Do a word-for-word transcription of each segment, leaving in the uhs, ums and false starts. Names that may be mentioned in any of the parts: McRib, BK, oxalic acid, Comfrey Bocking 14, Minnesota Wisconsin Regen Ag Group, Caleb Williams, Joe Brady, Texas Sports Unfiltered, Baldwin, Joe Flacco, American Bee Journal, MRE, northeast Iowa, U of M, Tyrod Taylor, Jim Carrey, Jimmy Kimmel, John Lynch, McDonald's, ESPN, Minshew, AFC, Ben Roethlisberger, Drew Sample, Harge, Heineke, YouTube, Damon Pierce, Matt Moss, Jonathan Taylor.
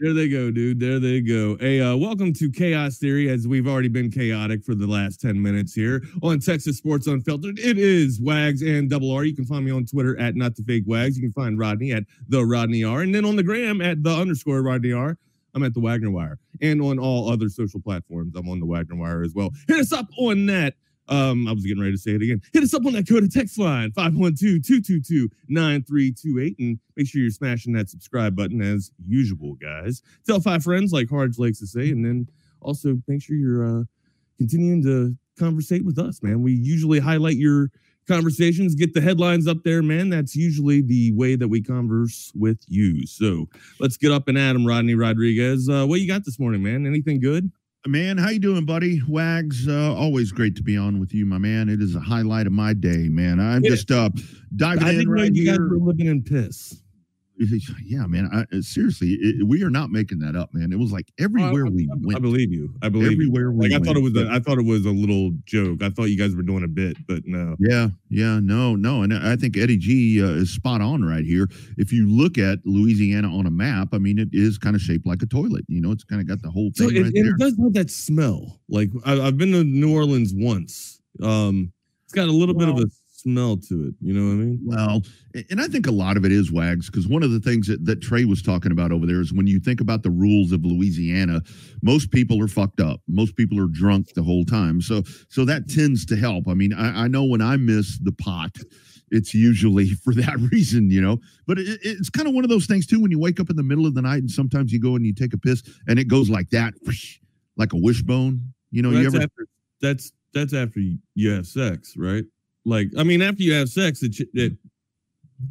There they go, dude. There they go. Hey, uh, welcome to Chaos Theory, as we've already been chaotic for the last ten minutes here on Texas Sports Unfiltered. It is Wags and Double R. You can find me on Twitter at NotTheFakeWAGS. You can find Rodney at TheRodneyR. And then on the gram at the underscore RodneyR. I'm at TheWagnerWire. And on all other social platforms, I'm on TheWagnerWire as well. Hit us up on that. Um, I was getting ready to say it again. Hit us up on that Coda text line, five one two, two two two, nine three two eight. And make sure you're smashing that subscribe button as usual, guys. Tell five friends, like Harge likes to say. And then also make sure you're uh, continuing to conversate with us, man. We usually highlight your conversations, get the headlines up there, man. That's usually the way that we converse with you. So let's get up and at 'em, Rodney Rodriguez. Uh, what you got this morning, man? Anything good? Man, how you doing, buddy? Wags, uh, always great to be on with you, my man. It is a highlight of my day, man. I'm yeah. just uh, diving I in right you here. You guys were living in piss. Yeah, man. I, seriously, it, we are not making that up, man. It was like everywhere I, I, we I, went. I believe you. I believe everywhere you. we like, went. I thought it was. A, I thought it was a little joke. I thought you guys were doing a bit, but no. Yeah, yeah, no, no. And I think Eddie G uh, is spot on right here. If you look at Louisiana on a map, I mean, it is kind of shaped like a toilet. You know, it's kind of got the whole thing. So it, right it there. does have that smell. Like I, I've been to New Orleans once. Um, it's got a little wow. bit of a smell to it, you know what I mean? Well, and I think a lot of it is, Wags, because one of the things that, that Trey was talking about over there is when you think about the rules of Louisiana, most people are fucked up. Most people are drunk the whole time. So so that tends to help. I mean, I, I know when I miss the pot, it's usually for that reason, you know. But it, it's kind of one of those things, too, when you wake up in the middle of the night and sometimes you go and you take a piss and it goes like that, whoosh, like a wishbone. You know, well, you that's ever... After, that's, that's after you have sex, right? Like, I mean, after you have sex, it, it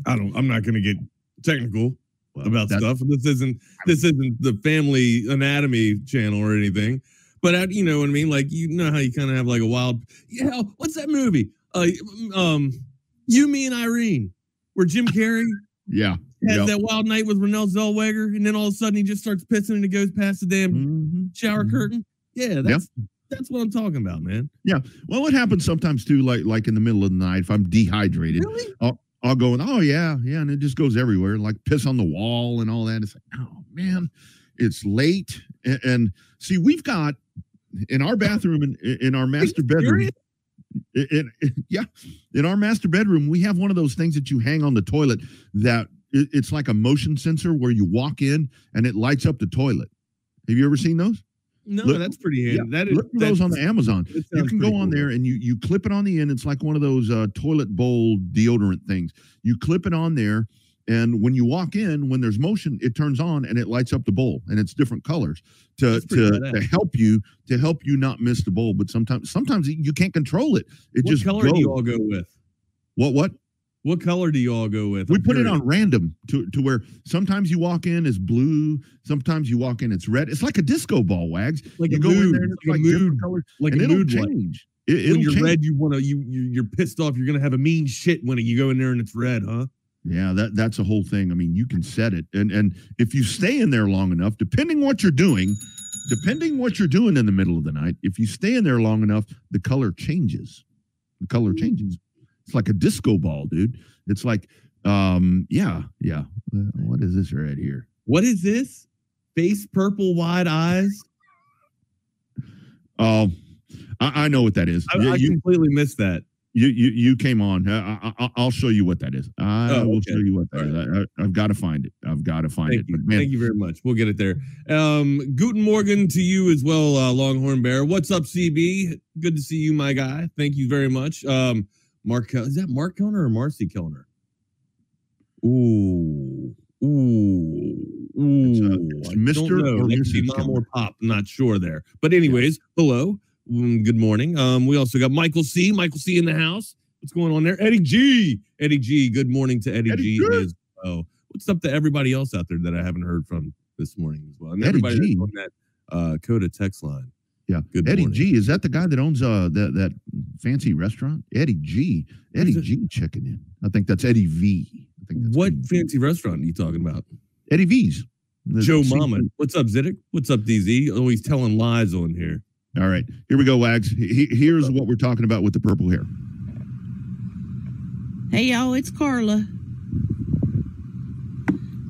I don't, I'm not going to get technical well, about stuff. This isn't, this isn't the Family Anatomy channel or anything, but I, you know what I mean? Like, you know how you kind of have like a wild, yeah, what's that movie? Uh, um, You, Me, and Irene, where Jim Carrey yeah, has yep. that wild night with Renell Zellweger, and then all of a sudden he just starts pissing and it goes past the damn mm-hmm. shower mm-hmm. curtain. Yeah, that's... Yep. That's what I'm talking about, man. Yeah. Well, it happens sometimes too, like like in the middle of the night, if I'm dehydrated, really? I'll, I'll go and, oh, yeah, yeah. And it just goes everywhere, like piss on the wall and all that. It's like, oh, man, it's late. And, and see, we've got in our bathroom, in, in our master bedroom, in, in, in, yeah, in our master bedroom, we have one of those things that you hang on the toilet that it, it's like a motion sensor where you walk in and it lights up the toilet. Have you ever seen those? No, look, that's pretty handy. Yeah, that is, look for those on the Amazon. You can go on cool. there and you you clip it on the end. It's like one of those uh, toilet bowl deodorant things. You clip it on there, and when you walk in, when there's motion, it turns on and it lights up the bowl, and it's different colors to to, to help you to help you not miss the bowl. But sometimes sometimes you can't control it. It what just color goes. do you all go with? What what? What color do you all go with? We I'm put curious. it on random to, to where sometimes you walk in, it's blue. Sometimes you walk in, it's red. It's like a disco ball, Wags. Like you a go mood, in there and it's like, like a mood, colors, like and a it'll mood change. It, it'll when you're change. red, you want to, you, you, you're pissed off. You're going to have a mean shit when you go in there and it's red, huh? Yeah, that that's a whole thing. I mean, you can set it. And, and if you stay in there long enough, depending what you're doing, depending what you're doing in the middle of the night, if you stay in there long enough, the color changes. The color mm. changes. It's like a disco ball, dude. It's like, um, yeah, yeah. What is this right here? What is this? Face purple, wide eyes. Oh, I, I know what that is. I, you, I completely you, missed that. You you you came on. I, I, I'll show you what that is. I oh, okay. will show you what that is. Right. I, I've got to find it. I've got to find Thank it. You. But man, Thank you very much. We'll get it there. Um, Guten Morgen to you as well, uh, Longhorn Bear. What's up, C B? Good to see you, my guy. Thank you very much. Um. Mark, is that Mark Kellner or Marcy Kellner? Ooh, ooh, ooh. It's, uh, it's Mister or Missus Mom or Pop, I'm not sure there. But anyways, yeah. hello, mm, good morning. Um, we also got Michael C. Michael C. in the house. What's going on there? Eddie G. Eddie G. Good morning to Eddie, Eddie G. as well. What's up to everybody else out there that I haven't heard from this morning as well, and Eddie everybody G. that's on that uh, Coda text line. Yeah, Good Eddie morning. G. Is that the guy that owns uh that, that fancy restaurant? Eddie G. Eddie G. checking in. I think that's Eddie V. I think that's what Eddie fancy v. restaurant are you talking about? Eddie V's. There's Joe Mama. What's up, Ziddick? What's up, D Z? Oh, he's telling lies on here. All right, here we go, Wags. He, here's what we're talking about with the purple hair. Hey, y'all, it's Carla.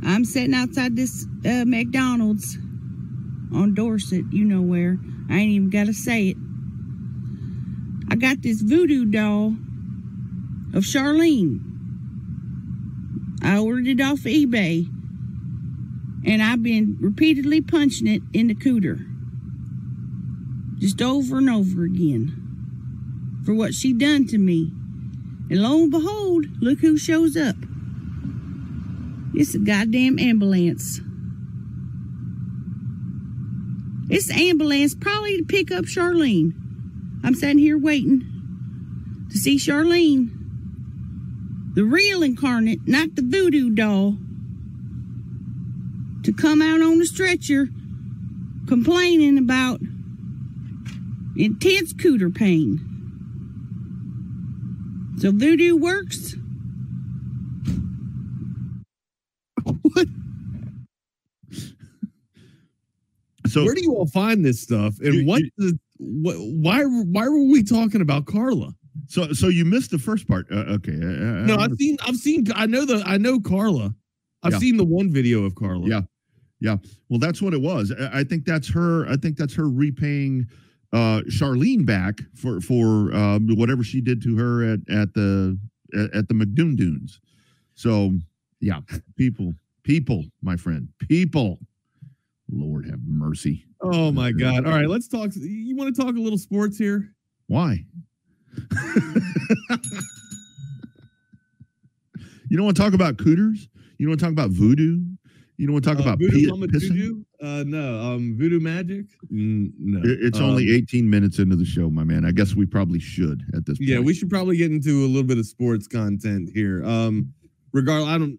I'm sitting outside this uh, McDonald's on Dorset, you know where. I ain't even got to say it. I got this voodoo doll of Charlene. I ordered it off eBay, and I've been repeatedly punching it in the cooter. Just over and over again for what she done to me. And lo and behold, look who shows up. It's a goddamn ambulance. It's an ambulance probably to pick up Charlene. I'm sitting here waiting to see Charlene, the real incarnate, not the voodoo doll, to come out on the stretcher complaining about intense cooter pain. So voodoo works. What? So where do you all find this stuff? And you, what, you, the, what? Why? Why were we talking about Carla? So, so you missed the first part. Uh, okay. I, I no, I've seen. I've seen. I know the. I know Carla. I've yeah. seen the one video of Carla. Yeah, yeah. Well, that's what it was. I, I think that's her. I think that's her repaying uh, Charlene back for for uh, whatever she did to her at at the at, at the McDoon Dunes. So, yeah, people, people, my friend, people. Lord have mercy. Oh, my God. All right, let's talk. You want to talk a little sports here? Why? You don't want to talk about cooters? You don't want to talk about voodoo? You don't want to talk uh, about voodoo, mama, pissing? Uh, no, um, voodoo magic? Mm, no. It's um, only eighteen minutes into the show, my man. I guess we probably should at this point. Yeah, we should probably get into a little bit of sports content here. Um, regardless, I don't...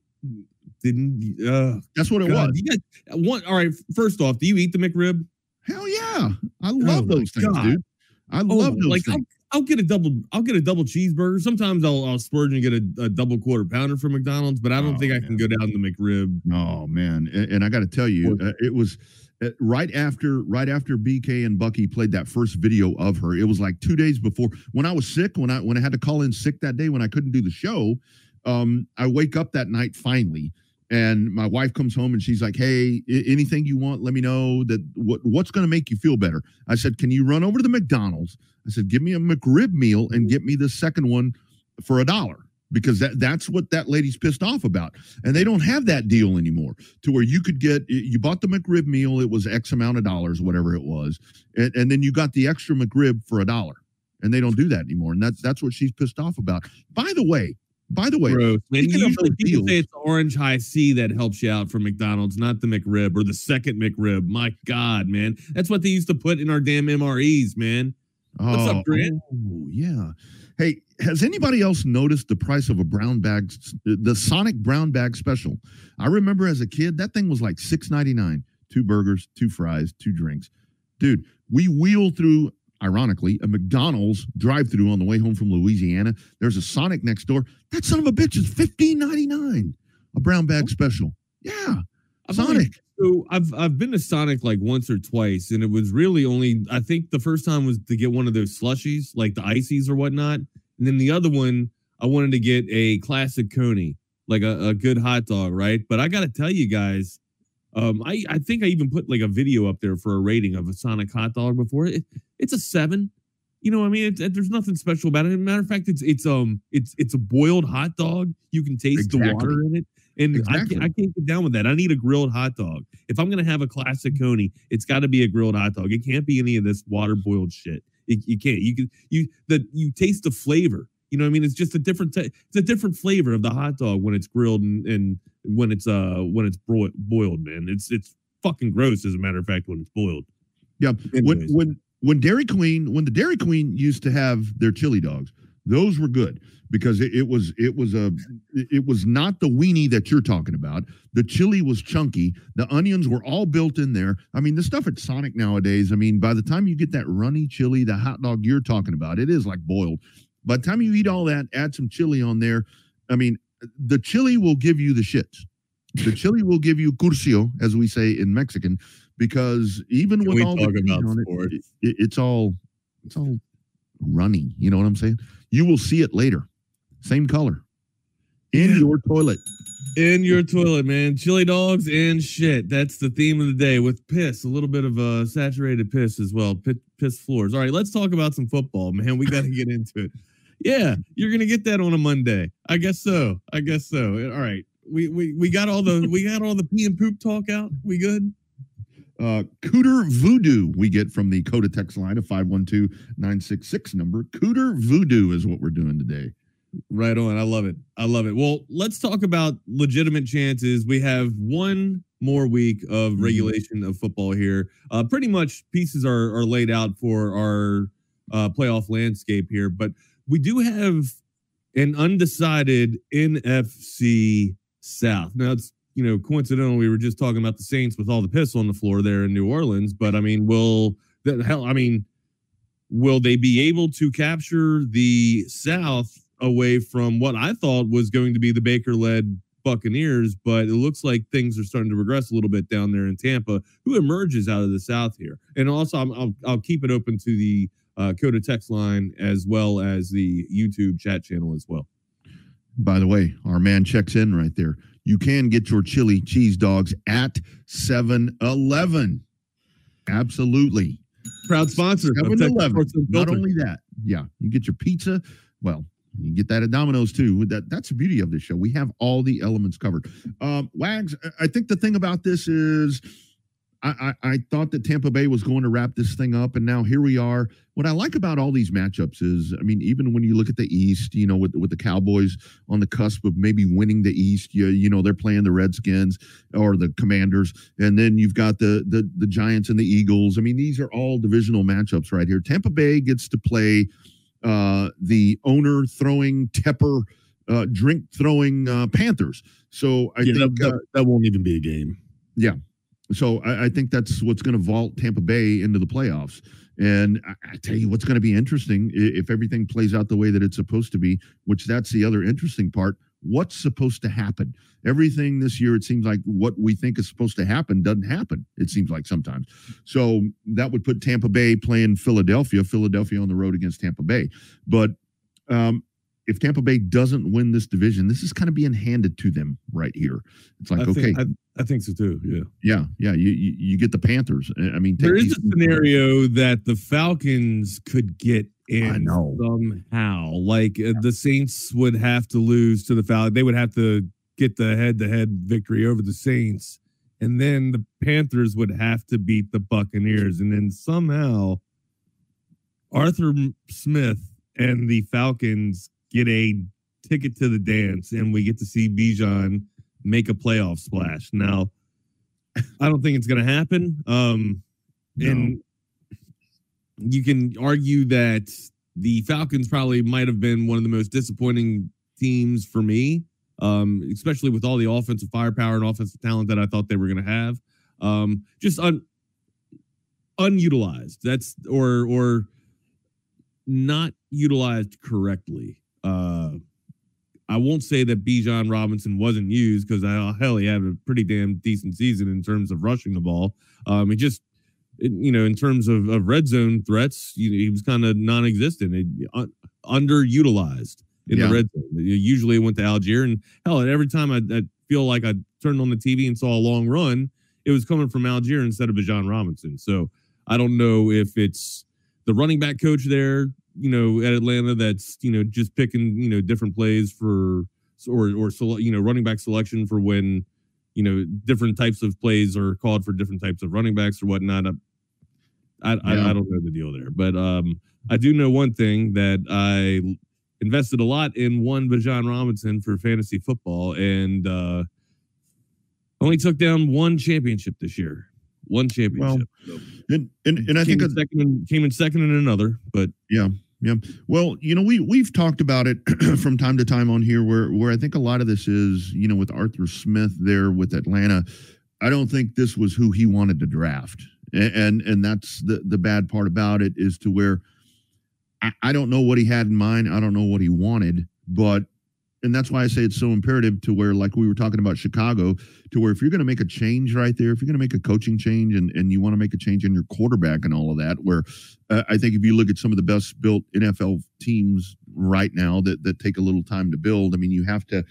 Didn't uh, that's what it God, was. You got one, all right. First off, do you eat the McRib? Hell yeah, I love oh those things, God. dude. I oh, love those like things. I'll, I'll get a double. I'll get a double cheeseburger. Sometimes I'll, I'll splurge and get a, a double quarter pounder from McDonald's, but I don't oh, think I man. can go down to the McRib. Oh man, and, and I got to tell you, uh, it was uh, right after right after B K and Bucky played that first video of her. It was like two days before when I was sick. When I when I had to call in sick that day when I couldn't do the show, um, I wake up that night finally. And my wife comes home and she's like, hey, anything you want, let me know that what, what's going to make you feel better. I said, can you run over to the McDonald's? I said, give me a McRib meal and get me the second one for a dollar because that, that's what that lady's pissed off about. And they don't have that deal anymore to where you could get, you bought the McRib meal. It was X amount of dollars, whatever it was. And, and then you got the extra McRib for a dollar and they don't do that anymore. And that's, that's what she's pissed off about. By the way, By the way, Bro, and usually people say it's the Orange High C that helps you out from McDonald's, not the McRib or the second McRib. My God, man. That's what they used to put in our damn M R Es, man. What's oh, up, Grant? Oh, yeah. Hey, has anybody else noticed the price of a brown bag, the Sonic brown bag special? I remember as a kid, that thing was like six ninety-nine, two burgers, two fries, two drinks. Dude, we wheel through... Ironically, a McDonald's drive-thru on the way home from Louisiana. There's a Sonic next door. That son of a bitch is fifteen ninety-nine. A brown bag special. Yeah, I've Sonic. Only, so I've I've been to Sonic like once or twice, and it was really only I think the first time was to get one of those slushies, like the icies or whatnot, and then the other one I wanted to get a classic coney, like a, a good hot dog, right? But I gotta tell you guys. Um, I, I think I even put like a video up there for a rating of a Sonic hot dog before. It, it's a seven. You know what I mean? It, it, there's nothing special about it. As a matter of fact, it's it's um it's it's a boiled hot dog. You can taste exactly. the water in it. And exactly. I, can't, I can't get down with that. I need a grilled hot dog. If I'm going to have a classic Coney, it's got to be a grilled hot dog. It can't be any of this water boiled shit. It, you can't. You can you the you taste the flavor. You know what I mean? It's just a different t- it's a different flavor of the hot dog when it's grilled and, and when it's uh when it's bro- boiled, man. It's it's fucking gross, as a matter of fact, when it's boiled. Yeah. Anyways. When when when Dairy Queen, when the Dairy Queen used to have their chili dogs, those were good because it, it was it was a it was not the weenie that you're talking about. The chili was chunky. The onions were all built in there. I mean, the stuff at Sonic nowadays, I mean, by the time you get that runny chili, the hot dog you're talking about, it is like boiled. By the time you eat all that, add some chili on there. I mean, the chili will give you the shits. The chili will give you curcio, as we say in Mexican, because even Can with all the about on it, it, it, it's all it's all runny. You know what I'm saying? You will see it later. Same color. In your toilet. In your toilet, man. Chili dogs and shit. That's the theme of the day with piss. A little bit of uh, saturated piss as well. P- piss floors. All right, let's talk about some football, man. We got to get into it. Yeah, you're going to get that on a Monday. I guess so. I guess so. All right. We we we got all the we got all the pee and poop talk out. We good? Uh, Cooter Voodoo we get from the Coda text line of five one two nine six six number. Cooter Voodoo is what we're doing today. Right on. I love it. I love it. Well, let's talk about legitimate chances. We have one more week of regulation of football here. Uh, pretty much pieces are, are laid out for our uh, playoff landscape here, but we do have an undecided N F C South. Now, it's, you know, coincidental. We were just talking about the Saints with all the piss on the floor there in New Orleans, but I mean, will the hell, I mean, will they be able to capture the South away from what I thought was going to be the Baker-led Buccaneers, but it looks like things are starting to regress a little bit down there in Tampa. Who emerges out of the South here? And also, I'm, I'll, I'll keep it open to the uh, Coda text line as well as the YouTube chat channel as well. By the way, our man checks in right there. You can get your chili cheese dogs at seven eleven. Absolutely. Proud sponsor. seven eleven. Not only that, yeah, you get your pizza. Well, you get that at Domino's too. That that's the beauty of this show. We have all the elements covered. Um, Wags, I think the thing about this is, I, I I thought that Tampa Bay was going to wrap this thing up, and now here we are. What I like about all these matchups is, I mean, even when you look at the East, you know, with with the Cowboys on the cusp of maybe winning the East, you you know, they're playing the Redskins or the Commanders, and then you've got the the the Giants and the Eagles. I mean, these are all divisional matchups right here. Tampa Bay gets to play. Uh, the owner throwing, tepper, uh, drink throwing uh, Panthers. So I yeah, think that, that, uh, that won't even be a game. Yeah. So I, I think that's what's going to vault Tampa Bay into the playoffs. And I, I tell you what's going to be interesting if everything plays out the way that it's supposed to be, which that's the other interesting part. What's supposed to happen? Everything this year, it seems like what we think is supposed to happen doesn't happen, it seems like sometimes. So that would put Tampa Bay playing Philadelphia, Philadelphia on the road against Tampa Bay. But um, if Tampa Bay doesn't win this division, this is kind of being handed to them right here. It's like, I okay. Think, I, I think so too, yeah. Yeah, yeah, you, you, you get the Panthers. I mean, there is a scenario that the Falcons could get in I know. somehow, like uh, the Saints would have to lose to the Falcons. They would have to get the head-to-head victory over the Saints, and then the Panthers would have to beat the Buccaneers, and then somehow Arthur Smith and the Falcons get a ticket to the dance, and we get to see Bijan make a playoff splash. Now, I don't think it's going to happen. Um, no. And you can argue that the Falcons probably might have been one of the most disappointing teams for me, um, especially with all the offensive firepower and offensive talent that I thought they were going to have. Um, just un- unutilized. That's or or not utilized correctly. Uh, I won't say that Bijan Robinson wasn't used because hell, he had a pretty damn decent season in terms of rushing the ball. Um, it just You know, in terms of, of red zone threats, you know, he was kind of non-existent, it, un, underutilized in yeah. the red zone. Usually, it went to Algier, and hell, every time I, I feel like I turned on the T V and saw a long run, it was coming from Algier instead of Bijan Robinson. So I don't know if it's the running back coach there, you know, at Atlanta that's you know just picking you know different plays for or or you know running back selection for when. You know, different types of plays are called for different types of running backs or whatnot. I I, yeah. I, I don't know the deal there, but um, I do know one thing that I invested a lot in one Bijan Robinson for fantasy football and uh, only took down one championship this year. One championship. Well, and and, and I think in second in, came in second in another, but yeah. Yeah. Well, you know, we, we've talked about it from time to time on here where, where I think a lot of this is, you know, with Arthur Smith there with Atlanta, I don't think this was who he wanted to draft. And, and, and that's the, the bad part about it is to where I, I don't know what he had in mind. I don't know what he wanted, but, and that's why I say it's so imperative to where, like we were talking about Chicago, to where if you're going to make a change right there, if you're going to make a coaching change and, and you want to make a change in your quarterback and all of that, where uh, I think if you look at some of the best built N F L teams right now that, that take a little time to build, I mean, you have to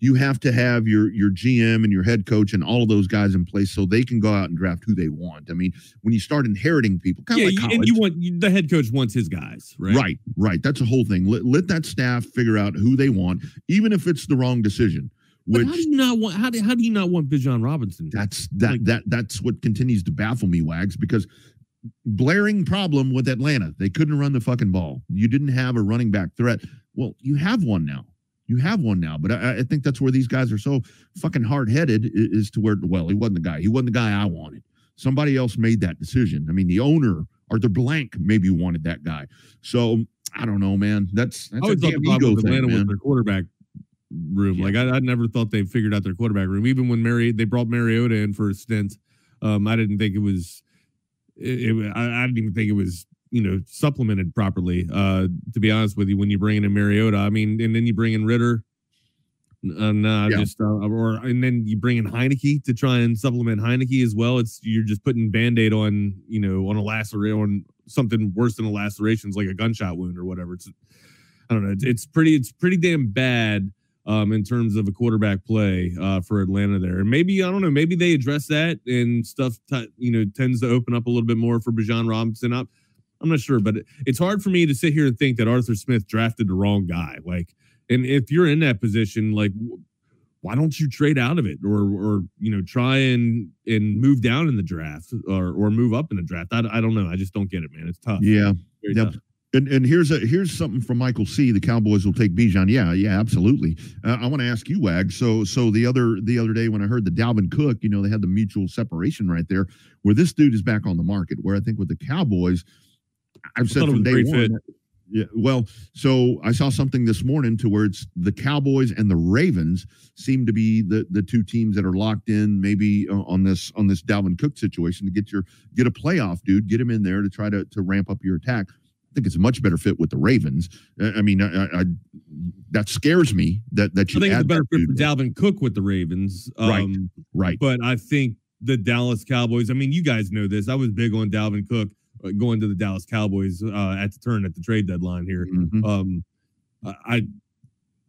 you have to have your your G M and your head coach and all of those guys in place so they can go out and draft who they want. I mean, when you start inheriting people, kind of yeah, like and you want you, the head coach wants his guys, right? Right, right. That's the whole thing. Let, let that staff figure out who they want, even if it's the wrong decision. Which, but how do you not want? How do, how do you not want Bijan Robinson? That's that like, that that's what continues to baffle me, Wags, because blaring problem with Atlanta. They couldn't run the fucking ball. You didn't have a running back threat. Well, you have one now. You have one now, but I, I think that's where these guys are so fucking hard-headed is to where, well, he wasn't the guy. He wasn't the guy I wanted. Somebody else made that decision. I mean, the owner, Arthur Blank, maybe wanted that guy. So, I don't know, man. That's, that's I always a damn ego thing, Atlanta man. With their quarterback room. Yeah. Like, I, I never thought they figured out their quarterback room. Even when Mari, they brought Mariota in for a stint, um, I didn't think it was it, – I, I didn't even think it was – you know, supplemented properly, uh, to be honest with you, when you bring in Mariota. I mean, and then you bring in Ritter. Uh, nah, yeah. just, uh, or, and then you bring in Heineke to try and supplement Heineke as well. It's, you're just putting Band-Aid on, you know, on a laceration, on something worse than a laceration, like a gunshot wound or whatever. It's, I don't know. It's, it's pretty, it's pretty damn bad, um, in terms of a quarterback play, uh, for Atlanta there. And maybe, I don't know, maybe they address that and stuff, t- you know, tends to open up a little bit more for Bijan Robinson up. I'm not sure, but it's hard for me to sit here and think that Arthur Smith drafted the wrong guy. Like, and if you're in that position, like, why don't you trade out of it, or, or you know, try and and move down in the draft, or or move up in the draft? I, I don't know. I just don't get it, man. It's tough. Yeah. It's yep. tough. And and here's a here's something from Michael C. The Cowboys will take Bijan. Yeah, yeah, absolutely. Uh, I want to ask you, Wag. So so the other the other day when I heard the Dalvin Cook, you know, they had the mutual separation right there, where this dude is back on the market. Where I think with the Cowboys. I've said from day one. Fit. Yeah, well, so I saw something this morning to where it's the Cowboys and the Ravens seem to be the, the two teams that are locked in, maybe uh, on this on this Dalvin Cook situation to get your get a playoff dude, get him in there to try to to ramp up your attack. I think it's a much better fit with the Ravens. I mean, I, I that scares me that that you. I think add it's a better fit for Dalvin Cook with the Ravens, um, right? Right. But I think the Dallas Cowboys. I mean, you guys know this. I was big on Dalvin Cook. Going to the Dallas Cowboys uh, at the turn at the trade deadline here, mm-hmm. um, I,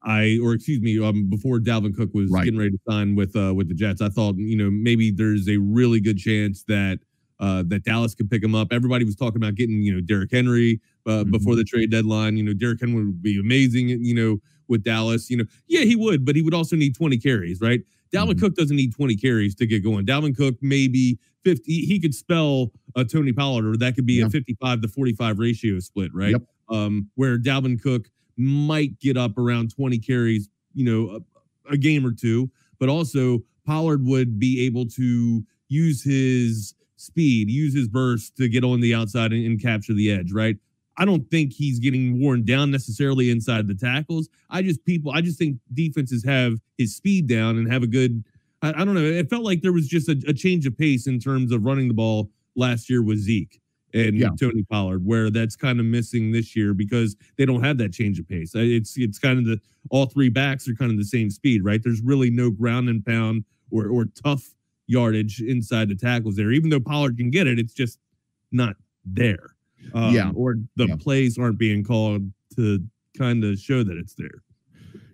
I or excuse me, um, before Dalvin Cook was right. getting ready to sign with uh, with the Jets, I thought you know maybe there's a really good chance that uh, that Dallas could pick him up. Everybody was talking about getting you know Derrick Henry uh, mm-hmm. before the trade deadline. You know Derrick Henry would be amazing. You know with Dallas, you know yeah he would, but he would also need twenty carries, right? Dalvin mm-hmm. Cook doesn't need twenty carries to get going. Dalvin Cook maybe fifty. He could spell a Tony Pollard, or that could be yeah. a fifty-five to forty-five ratio split, right? Yep. Um, where Dalvin Cook might get up around twenty carries, you know, a, a game or two. But also Pollard would be able to use his speed, use his burst to get on the outside and, and capture the edge, right? I don't think he's getting worn down necessarily inside the tackles. I just people, I just think defenses have his speed down and have a good, I, I don't know. It felt like there was just a, a change of pace in terms of running the ball last year with Zeke and yeah. Tony Pollard, where that's kind of missing this year because they don't have that change of pace. It's, it's kind of the, all three backs are kind of the same speed, right? There's really no ground and pound or, or tough yardage inside the tackles there, even though Pollard can get it, it's just not there. Um, yeah, or the yeah. plays aren't being called to kind of show that it's there.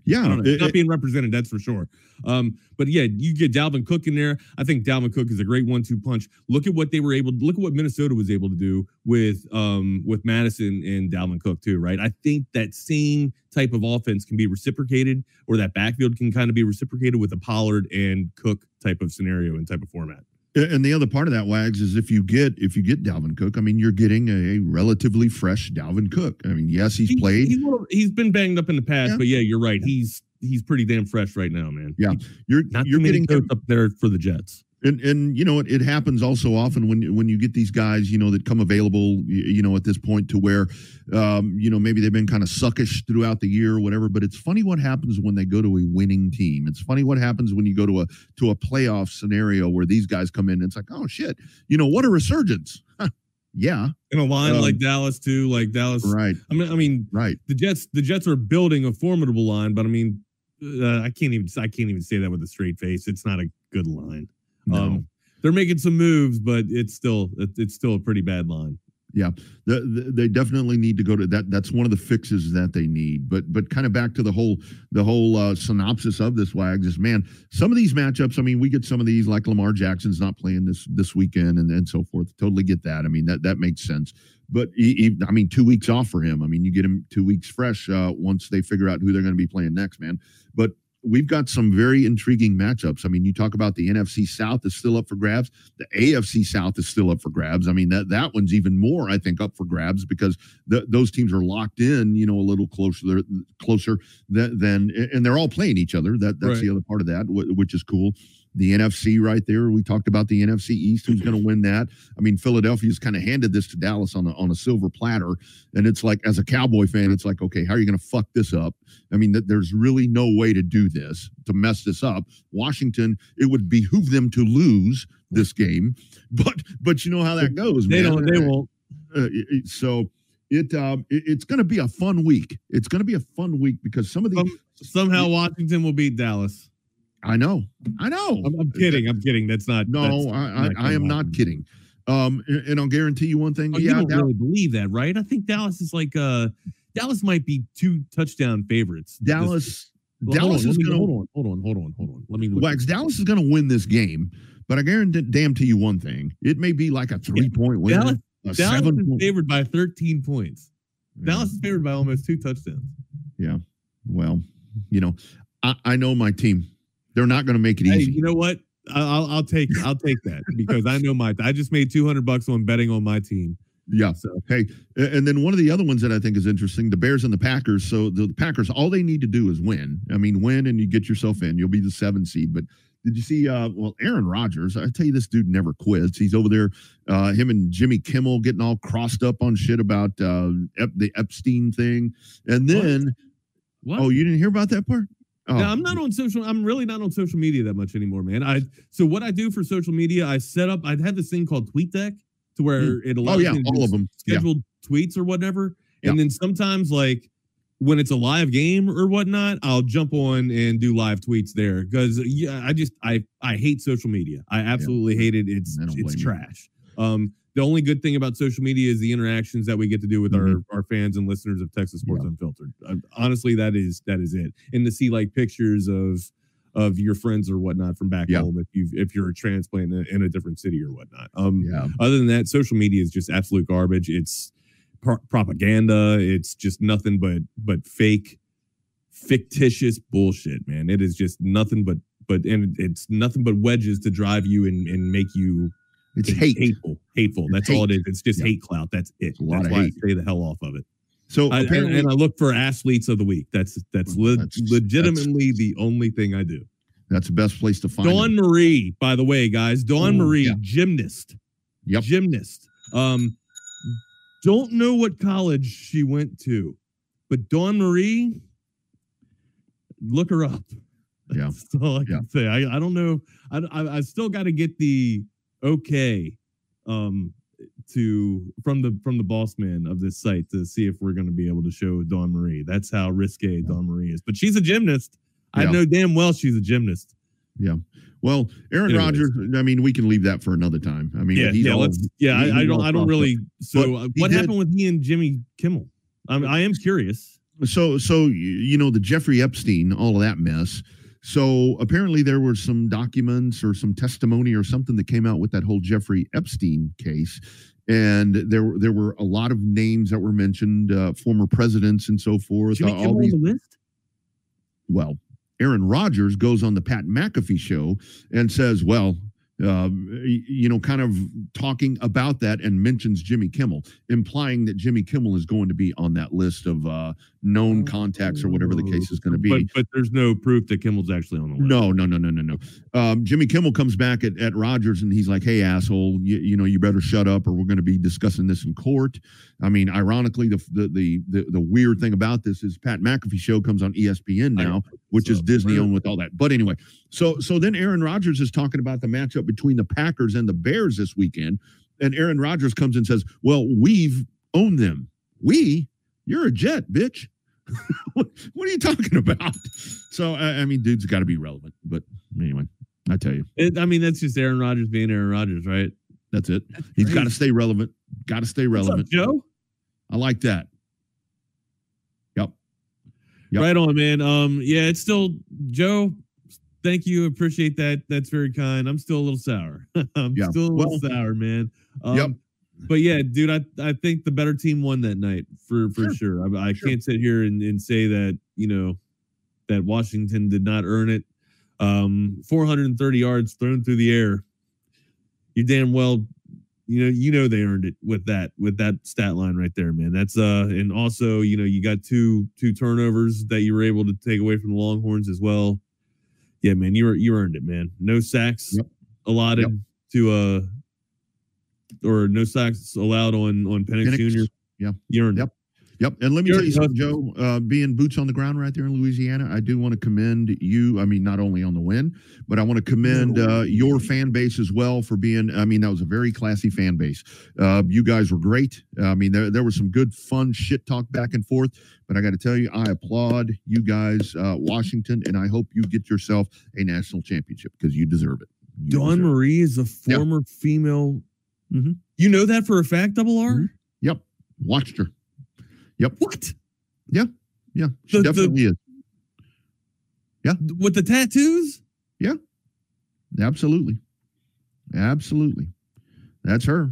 Yeah, it, not being represented, that's for sure. Um, but yeah, you get Dalvin Cook in there. I think Dalvin Cook is a great one-two punch. Look at what they were able to, look at what Minnesota was able to do with um, with Madison and Dalvin Cook too, right? I think that same type of offense can be reciprocated, or that backfield can kind of be reciprocated with a Pollard and Cook type of scenario and type of format. And the other part of that, Wags, is if you get if you get Dalvin Cook, I mean, you're getting a relatively fresh Dalvin Cook. I mean, yes, he's he, played. He's, he's been banged up in the past, yeah. but yeah, you're right. He's he's pretty damn fresh right now, man. Yeah, you're not you're getting him up there for the Jets. And and you know it, it happens also often when when you get these guys you know that come available you, you know at this point to where um, you know maybe they've been kind of suckish throughout the year or whatever, but it's funny what happens when they go to a winning team. It's funny what happens when you go to a to a playoff scenario where these guys come in and it's like, oh shit, you know what a resurgence. Yeah, in a line um, like Dallas too, like Dallas. Right. I mean, I mean, right. The Jets the Jets are building a formidable line, but I mean, uh, I can't even I can't even say that with a straight face. It's not a good line. No. Um, they're making some moves, but it's still it's still a pretty bad line. Yeah, the, the, they definitely need to go to that. That's one of the fixes that they need. But but kind of back to the whole the whole uh, synopsis of this, Wags, is, man, some of these matchups, I mean, we get some of these, like Lamar Jackson's not playing this this weekend and, and so forth. Totally get that. I mean, that, that makes sense. But, he, I mean, two weeks off for him. I mean, you get him two weeks fresh uh, once they figure out who they're going to be playing next, man. But we've got some very intriguing matchups. I mean, you talk about the N F C South is still up for grabs. The A F C South is still up for grabs. I mean, that, that one's even more, I think, up for grabs because the, those teams are locked in, you know, a little closer closer than, than and they're all playing each other. That That's right. The other part of that, which is cool. The N F C right there. We talked about the N F C East. Who's going to win that? I mean, Philadelphia's kind of handed this to Dallas on a, on a silver platter. And it's like, as a Cowboy fan, it's like, okay, how are you going to fuck this up? I mean, that there's really no way to do this, to mess this up. Washington, it would behoove them to lose this game. But but you know how that goes, they man. Don't, they won't. Uh, so it, um, it it's going to be a fun week. It's going to be a fun week because some of the Some, somehow Washington will beat Dallas. I know. I know. I'm, I'm kidding. I'm kidding. That's not. No, that's, I, I, I am not kidding. Um, and, and I'll guarantee you one thing. Oh, yeah, you don't Dallas, really believe that, right? I think Dallas is like uh, Dallas might be two touchdown favorites. Dallas. Well, Dallas on, is going to hold on. Hold on. Hold on. Hold on. Let me. Wags. Dallas is going to win this game, but I guarantee you one thing. It may be like a three-point yeah, win. Dallas, Dallas is point. favored by thirteen points. Yeah. Dallas is favored by almost two touchdowns. Yeah. Well, you know, I, I know my team. They're not going to make it easy. Hey, you know what? I'll I'll take I'll take that because I know my I just made two hundred bucks on betting on my team. Yeah. So hey, and then one of the other ones that I think is interesting, the Bears and the Packers. So the Packers, all they need to do is win. I mean, win and you get yourself in. You'll be the seven seed. But did you see? Uh, well, Aaron Rodgers. I tell you, this dude never quits. He's over there. Uh, him and Jimmy Kimmel getting all crossed up on shit about uh, Ep- the Epstein thing, and then what? What? Oh, you didn't hear about that part? Oh. Now, I'm not on social. I'm really not on social media that much anymore, man. I so what I do for social media, I set up. I had this thing called TweetDeck to where it allows oh, yeah, you to all of them. scheduled yeah. tweets or whatever. And yeah. then sometimes, like when it's a live game or whatnot, I'll jump on and do live tweets there because yeah, I just I I hate social media. I absolutely yeah. hate it. It's it's trash. You. Um, the only good thing about social media is the interactions that we get to do with mm-hmm. our, our fans and listeners of Texas Sports yeah. Unfiltered. Uh, honestly, that is that is it. And to see like pictures of of your friends or whatnot from back yeah. home if you if you're a transplant in a, in a different city or whatnot. Um, yeah. Other than that, social media is just absolute garbage. It's pro- propaganda. It's just nothing but but fake, fictitious bullshit, man. It is just nothing but but and it's nothing but wedges to drive you and and make you. It's, it's hate. hateful. Hateful. That's hate. all it is. It's just yeah. hate clout. That's it. That's why hate. I stay the hell off of it. So I, apparently, and I look for athletes of the week. That's that's, well, le- that's legitimately that's, the only thing I do. That's the best place to find. Dawn them. Marie, by the way, guys. Dawn oh, Marie, yeah. gymnast. Yep. Gymnast. Um, don't know what college she went to, but Dawn Marie, look her up. Yeah. That's all I yeah. can say. I, I don't know. I I, I still got to get the. Okay, um, to from the from the boss man of this site to see if we're going to be able to show Dawn Marie. That's how risque Dawn Marie is. But she's a gymnast. I yeah. know damn well she's a gymnast. Yeah. Well, Aaron Anyways. Rodgers. I mean, we can leave that for another time. I mean, yeah, he's yeah. All, let's, yeah, he's I, I don't. I don't really. So, uh, what did, happened with he and Jimmy Kimmel? I mean, I am curious. So, so you know the Jeffrey Epstein, all of that mess. So apparently there were some documents or some testimony or something that came out with that whole Jeffrey Epstein case. And there, there were a lot of names that were mentioned, uh, former presidents and so forth. Jimmy uh, Kimmel all these, on the list? Well, Aaron Rodgers goes on the Pat McAfee show and says, well, uh, you know, kind of talking about that and mentions Jimmy Kimmel, implying that Jimmy Kimmel is going to be on that list of uh, known contacts or whatever the case is going to be. But, but there's no proof that Kimmel's actually on the list. No, no, no, no, no, no. Um, Jimmy Kimmel comes back at, at Rodgers and he's like, hey, asshole, you, you know, you better shut up or we're going to be discussing this in court. I mean, ironically, the, the the the the weird thing about this is Pat McAfee show comes on E S P N now, which is Disney owned with all that. But anyway, so so then Aaron Rodgers is talking about the matchup between the Packers and the Bears this weekend. And Aaron Rodgers comes and says, well, we've owned them. We? You're a Jet, bitch. what, what are you talking about? So, I, I mean, dude's got to be relevant. But anyway, I tell you. It, I mean, that's just Aaron Rodgers being Aaron Rodgers, right? That's it. That's He's got to stay relevant. Got to stay relevant. What's up, Joe? I like that. Yep. Yep. Right on, man. Um, yeah, it's still Joe. Thank you. Appreciate that. That's very kind. I'm still a little sour. I'm yeah. still a little well, sour, man. Um, yep. But yeah, dude, I, I think the better team won that night for, for sure. sure. I, I sure. can't sit here and, and say that, you know, that Washington did not earn it. Um, four hundred thirty yards thrown through the air. You're damn well, you know, you know, they earned it with that, with that stat line right there, man. That's, uh, and also, you know, you got two, two turnovers that you were able to take away from the Longhorns as well. Yeah, man, you were, you earned it, man. No sacks yep. allotted yep. to, uh, or no sacks allowed on, on Penix, Penix. Junior Yeah. You earned yep. it. Yep. And let me You're tell you something, Joe, uh, being boots on the ground right there in Louisiana, I do want to commend you. I mean, not only on the win, but I want to commend uh, your fan base as well for being, I mean, that was a very classy fan base. Uh, you guys were great. I mean, there, there was some good, fun shit talk back and forth, but I got to tell you, I applaud you guys, uh, Washington, and I hope you get yourself a national championship because you deserve it. You Dawn deserve Marie it. Is a former yep. female. Mm-hmm. You know that for a fact, Double R? Mm-hmm. Yep. Watched her. Yep. What? Yeah. Yeah. She the, definitely the, is. Yeah. With the tattoos? Yeah. Absolutely. Absolutely. That's her.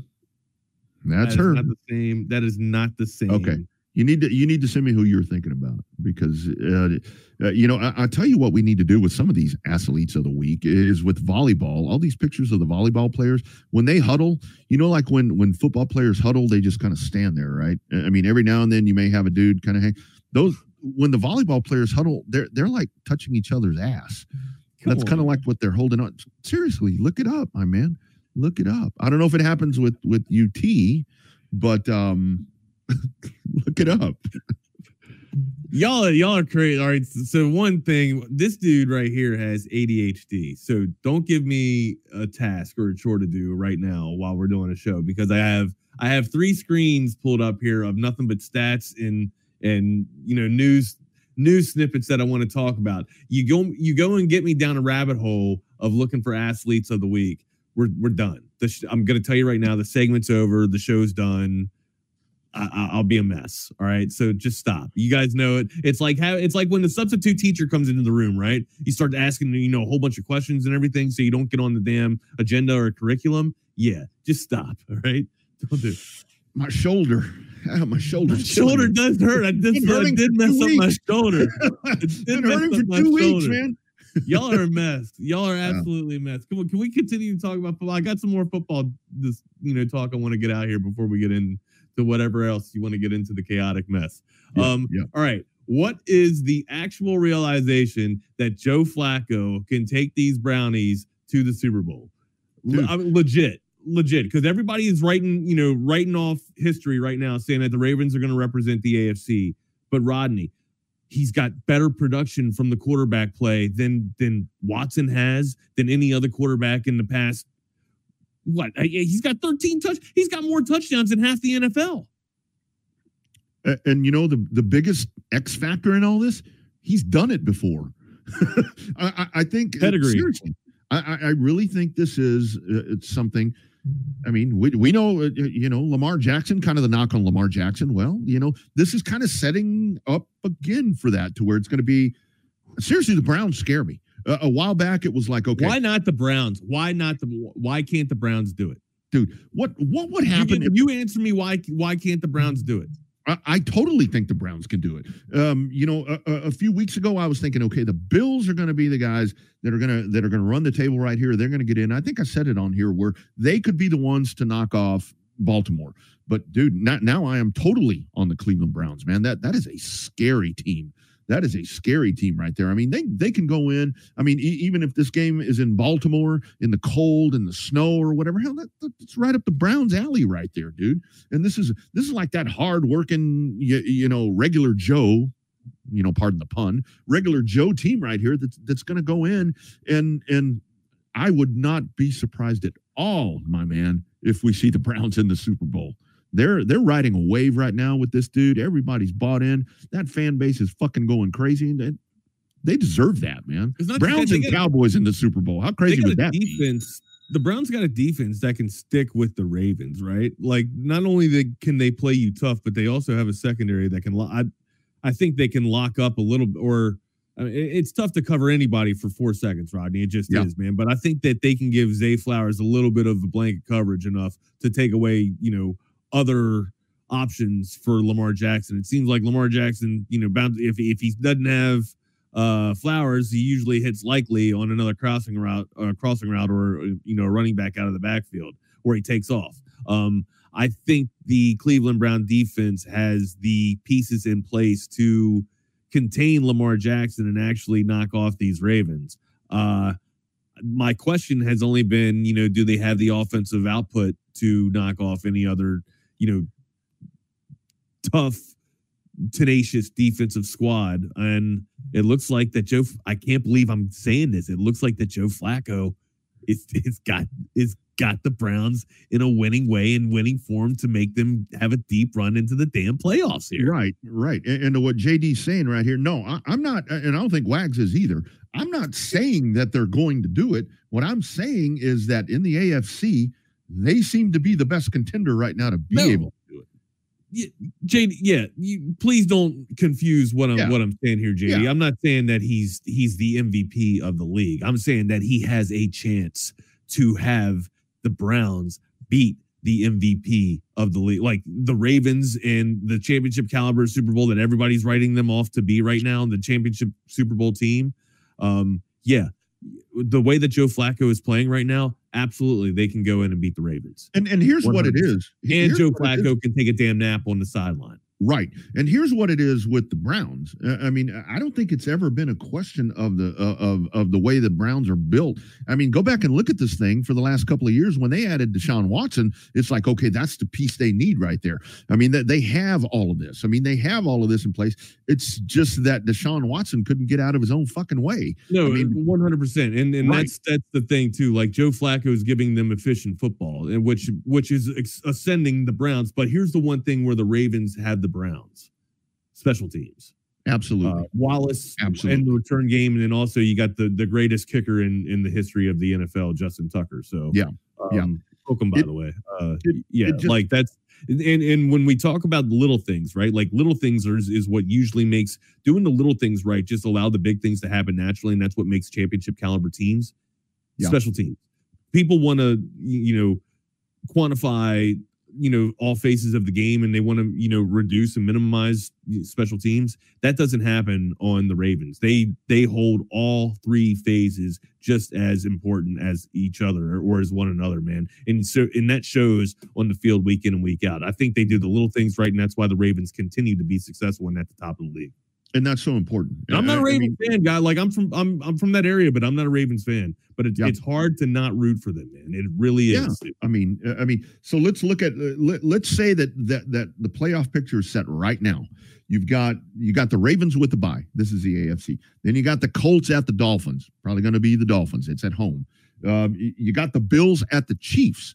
That's that her. Not the same. That is not the same. Okay. You need to you need to send me who you're thinking about because uh, uh, you know I, I tell you what we need to do with some of these athletes of the week is with volleyball. All these pictures of the volleyball players when they huddle, you know, like when when football players huddle, they just kind of stand there, right? I mean, every now and then you may have a dude kind of hang. Those when the volleyball players huddle, they're they're like touching each other's ass. Come That's kind of like what they're holding on. Seriously, look it up, my man. Look it up. I don't know if it happens with with U T, but um. Look it up. Y'all, y'all are crazy. All right. So one thing, this dude right here has A D H D. So don't give me a task or a chore to do right now while we're doing a show because I have I have three screens pulled up here of nothing but stats and and you know news news snippets that I want to talk about. You go you go and get me down a rabbit hole of looking for athletes of the week. We're we're done. The sh- I'm going to tell you right now. The segment's over. The show's done. I, I'll be a mess. All right. So just stop. You guys know it. It's like how it's like when the substitute teacher comes into the room, right? You start asking, you know, a whole bunch of questions and everything. So you don't get on the damn agenda or curriculum. Yeah. Just stop. All right. Don't do it. My shoulder. Oh, my shoulder. My shoulder does hurt. I did, I did mess up my shoulder. It's been hurting for two weeks, man. Y'all are a mess. Y'all are absolutely a mess. Come on. Can we continue to talk about football? I got some more football, this, you know, talk I want to get out here before we get in. To whatever else you want to get into the chaotic mess. Yeah, um, yeah. All right. What is the actual realization that Joe Flacco can take these brownies to the Super Bowl? Le- I mean, legit, legit. Because everybody is writing, you know, writing off history right now saying that the Ravens are going to represent the A F C. But Rodney, he's got better production from the quarterback play than, than Watson has, than any other quarterback in the past. What? He's got thirteen touch. He's got more touchdowns than half the N F L. And, and you know, the, the biggest X factor in all this, he's done it before. I, I think, Pedigree. seriously, I, I really think this is uh, it's something. I mean, we, we know, uh, you know, Lamar Jackson, kind of the knock on Lamar Jackson. Well, you know, this is kind of setting up again for that to where it's going to be. Seriously, the Browns scare me. Uh, a while back, it was like, okay, why not the Browns? Why not the? Why can't the Browns do it, dude? What what would happen? You, can, if, you answer me. Why why can't the Browns do it? I, I totally think the Browns can do it. Um, you know, a, a few weeks ago, I was thinking, okay, the Bills are going to be the guys that are gonna that are gonna run the table right here. They're going to get in. I think I said it on here where they could be the ones to knock off Baltimore. But dude, not, now I am totally on the Cleveland Browns, man. That that is a scary team. That is a scary team right there. I mean, they they can go in. I mean, e- even if this game is in Baltimore, in the cold, in the snow or whatever, hell, that, that's right up the Browns' alley right there, dude. And this is this is like that hard-working, you, you know, regular Joe, you know, pardon the pun, regular Joe team right here that's, that's going to go in. And, and I would not be surprised at all, my man, if we see the Browns in the Super Bowl. They're they're riding a wave right now with this dude. Everybody's bought in. That fan base is fucking going crazy. They, they deserve that, man. Browns and Cowboys in the Super Bowl. How crazy would that be? the Browns got a defense that can stick with the Ravens, right? Like, not only they, can they play you tough, but they also have a secondary that can. Lo- I, I think they can lock up a little, or I mean, it's tough to cover anybody for four seconds, Rodney. It just yeah. is, man. But I think that they can give Zay Flowers a little bit of a blanket coverage enough to take away, you know, other options for Lamar Jackson. It seems like Lamar Jackson, you know, bound if if he doesn't have uh, Flowers, he usually hits likely on another crossing route, uh, crossing route, or you know, running back out of the backfield where he takes off. Um, I think the Cleveland Brown defense has the pieces in place to contain Lamar Jackson and actually knock off these Ravens. Uh, my question has only been, you know, do they have the offensive output to knock off any other, you know, tough, tenacious defensive squad? And it looks like that Joe, I can't believe I'm saying this. It looks like that Joe Flacco is, is got, is got the Browns in a winning way and winning form to make them have a deep run into the damn playoffs here. Right, right. And, and to what J D's saying right here, no, I, I'm not, and I don't think Wags is either. I'm not saying that they're going to do it. What I'm saying is that in the A F C, they seem to be the best contender right now to be no. able to do it. Yeah, J D, yeah, you, please don't confuse what I'm yeah. what I'm saying here, J D. Yeah. I'm not saying that he's he's the M V P of the league. I'm saying that he has a chance to have the Browns beat the M V P of the league, like the Ravens in the championship caliber Super Bowl that everybody's writing them off to be right now, the championship Super Bowl team. Um, yeah, the way that Joe Flacco is playing right now, absolutely, they can go in and beat the Ravens. And and here's one hundred percent. What it is. Here's and Joe Flacco can take a damn nap on the sideline. Right. And here's what it is with the Browns. I mean, I don't think it's ever been a question of the uh, of of the way the Browns are built. I mean, go back and look at this thing for the last couple of years when they added Deshaun Watson. It's like, okay, that's the piece they need right there. I mean, that they have all of this. I mean, they have all of this in place. It's just that Deshaun Watson couldn't get out of his own fucking way. No, I mean, one hundred percent. And and right. that's that's the thing too. Like Joe Flacco is giving them efficient football, and which which is ascending the Browns. But here's the one thing where the Ravens have the Browns special teams, absolutely. Uh, Wallace, absolutely, and the return game, and then also you got the the greatest kicker in in the history of the N F L, Justin Tucker. So yeah, um, yeah. Welcome, by it, the way, uh, it, yeah, it just, like that's and and when we talk about little things, right? Like little things are, is what usually makes doing the little things right. Just allow the big things to happen naturally, and that's what makes championship caliber teams. Yeah. Special teams. People want to, you know, quantify, you know, all phases of the game, and they want to, you know, reduce and minimize special teams. That doesn't happen on the Ravens. They they hold all three phases just as important as each other or as one another, man. And so, and that shows on the field week in and week out. I think they do the little things right, and that's why the Ravens continue to be successful and at the top of the league. And that's so important. And I'm not I, a Ravens I mean, fan, guy. Like I'm from I'm I'm from that area, but I'm not a Ravens fan. But it, yeah. it's hard to not root for them, man. It really is. Yeah. I mean, I mean. So let's look at uh, let, let's say that that that the playoff picture is set right now. You've got you got the Ravens with the bye. This is the A F C. Then you got the Colts at the Dolphins. Probably going to be the Dolphins. It's at home. Um, you got the Bills at the Chiefs.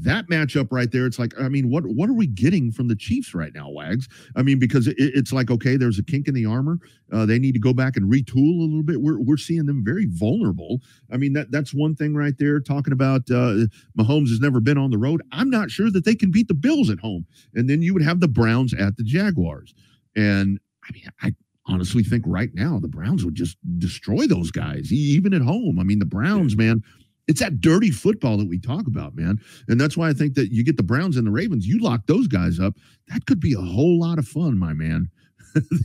That matchup right there, it's like, I mean, what what are we getting from the Chiefs right now, Wags? I mean, because it, it's like, okay, there's a kink in the armor. Uh, they need to go back and retool a little bit. We're we're seeing them very vulnerable. I mean, that that's one thing right there. Talking about uh, Mahomes has never been on the road. I'm not sure that they can beat the Bills at home. And then you would have the Browns at the Jaguars. And I mean, I honestly think right now the Browns would just destroy those guys, even at home. I mean, the Browns, yeah. man. It's that dirty football that we talk about, man. And that's why I think that you get the Browns and the Ravens, you lock those guys up. That could be a whole lot of fun, my man.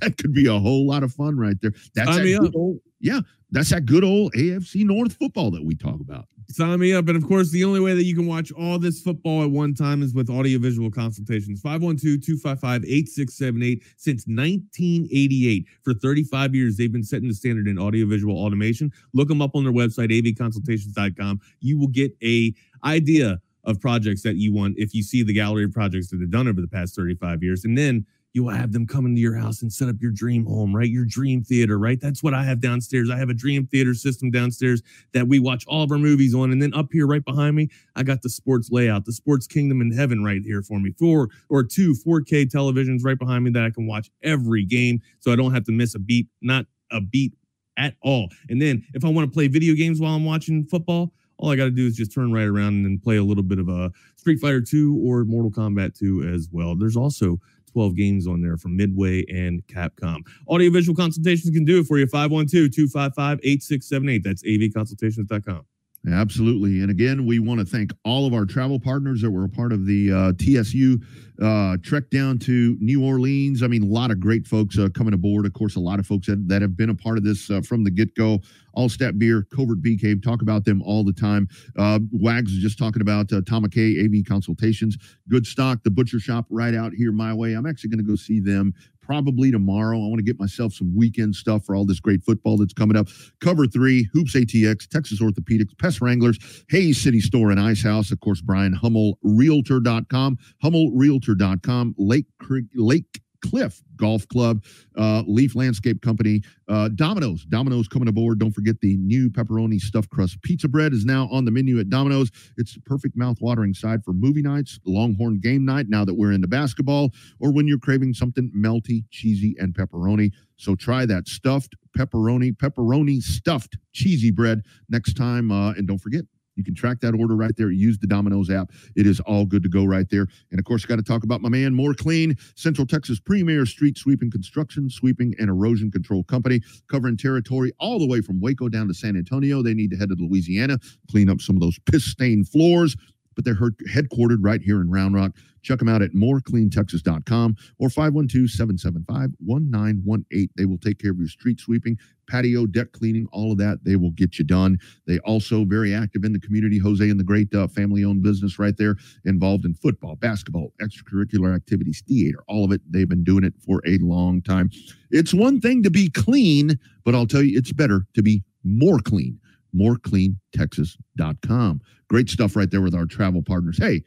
That could be a whole lot of fun right there. That's that good old, yeah, that's that good old A F C North football that we talk about. Sign me up. And of course, the only way that you can watch all this football at one time is with audiovisual consultations. five one two, two five five, eight six seven eight. Since nineteen eighty-eight, for thirty-five years, they've been setting the standard in audiovisual automation. Look them up on their website, a v consultations dot com. You will get an idea of projects that you want if you see the gallery of projects that they've done over the past thirty-five years. And then you will have them come into your house and set up your dream home, right? Your dream theater, right? That's what I have downstairs. I have a dream theater system downstairs that we watch all of our movies on. And then up here right behind me, I got the sports layout, the sports kingdom in heaven right here for me. Four or two four K televisions right behind me that I can watch every game so I don't have to miss a beat, not a beat at all. And then if I want to play video games while I'm watching football, all I got to do is just turn right around and play a little bit of a Street Fighter two or Mortal Kombat two as well. There's also twelve games on there from Midway and Capcom. Audiovisual consultations can do it for you. five one two, two five five, eight six seven eight. That's a v consultations dot com. Absolutely. And again, we want to thank all of our travel partners that were a part of the uh, T S U uh, trek down to New Orleans. I mean, a lot of great folks uh, coming aboard. Of course, a lot of folks that, that have been a part of this uh, from the get-go. All Stat Beer, Covert Bee Cave, talk about them all the time. Uh, Wags is just talking about uh, Tom McKay, A V Consultations, Good Stock, The Butcher Shop right out here my way. I'm actually going to go see them probably tomorrow. I want to get myself some weekend stuff for all this great football that's coming up. Cover three, Hoops A T X, Texas Orthopedics, Pest Wranglers, Hayes City Store and Ice House. Of course, Brian Hummel, Realtor dot com, Hummel Realtor dot com, Lake Creek, Lake Cliff Golf Club, uh, Leaf Landscape Company, uh, Domino's. Domino's coming aboard. Don't forget the new pepperoni stuffed crust pizza bread is now on the menu at Domino's. It's the perfect mouth-watering side for movie nights, Longhorn game night now that we're into basketball, or when you're craving something melty, cheesy, and pepperoni. So try that stuffed pepperoni, pepperoni stuffed cheesy bread next time. Uh, and don't forget, you can track that order right there. Use the Domino's app. It is all good to go right there. And, of course, got to talk about my man, More Clean, Central Texas Premier Street Sweeping Construction, Sweeping, and Erosion Control Company, covering territory all the way from Waco down to San Antonio. They need to head to Louisiana, clean up some of those piss-stained floors, but they're headquartered right here in Round Rock. Check them out at more clean texas dot com or five one two, seven seven five, one nine one eight. They will take care of your street sweeping, patio, deck cleaning, all of that. They will get you done. They also very active in the community. Jose and the great uh, family-owned business right there, involved in football, basketball, extracurricular activities, theater, all of it. They've been doing it for a long time. It's one thing to be clean, but I'll tell you, it's better to be more clean. more clean texas dot com. Great stuff right there with our travel partners. Hey,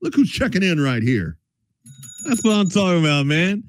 look who's checking in right here. That's what I'm talking about, man.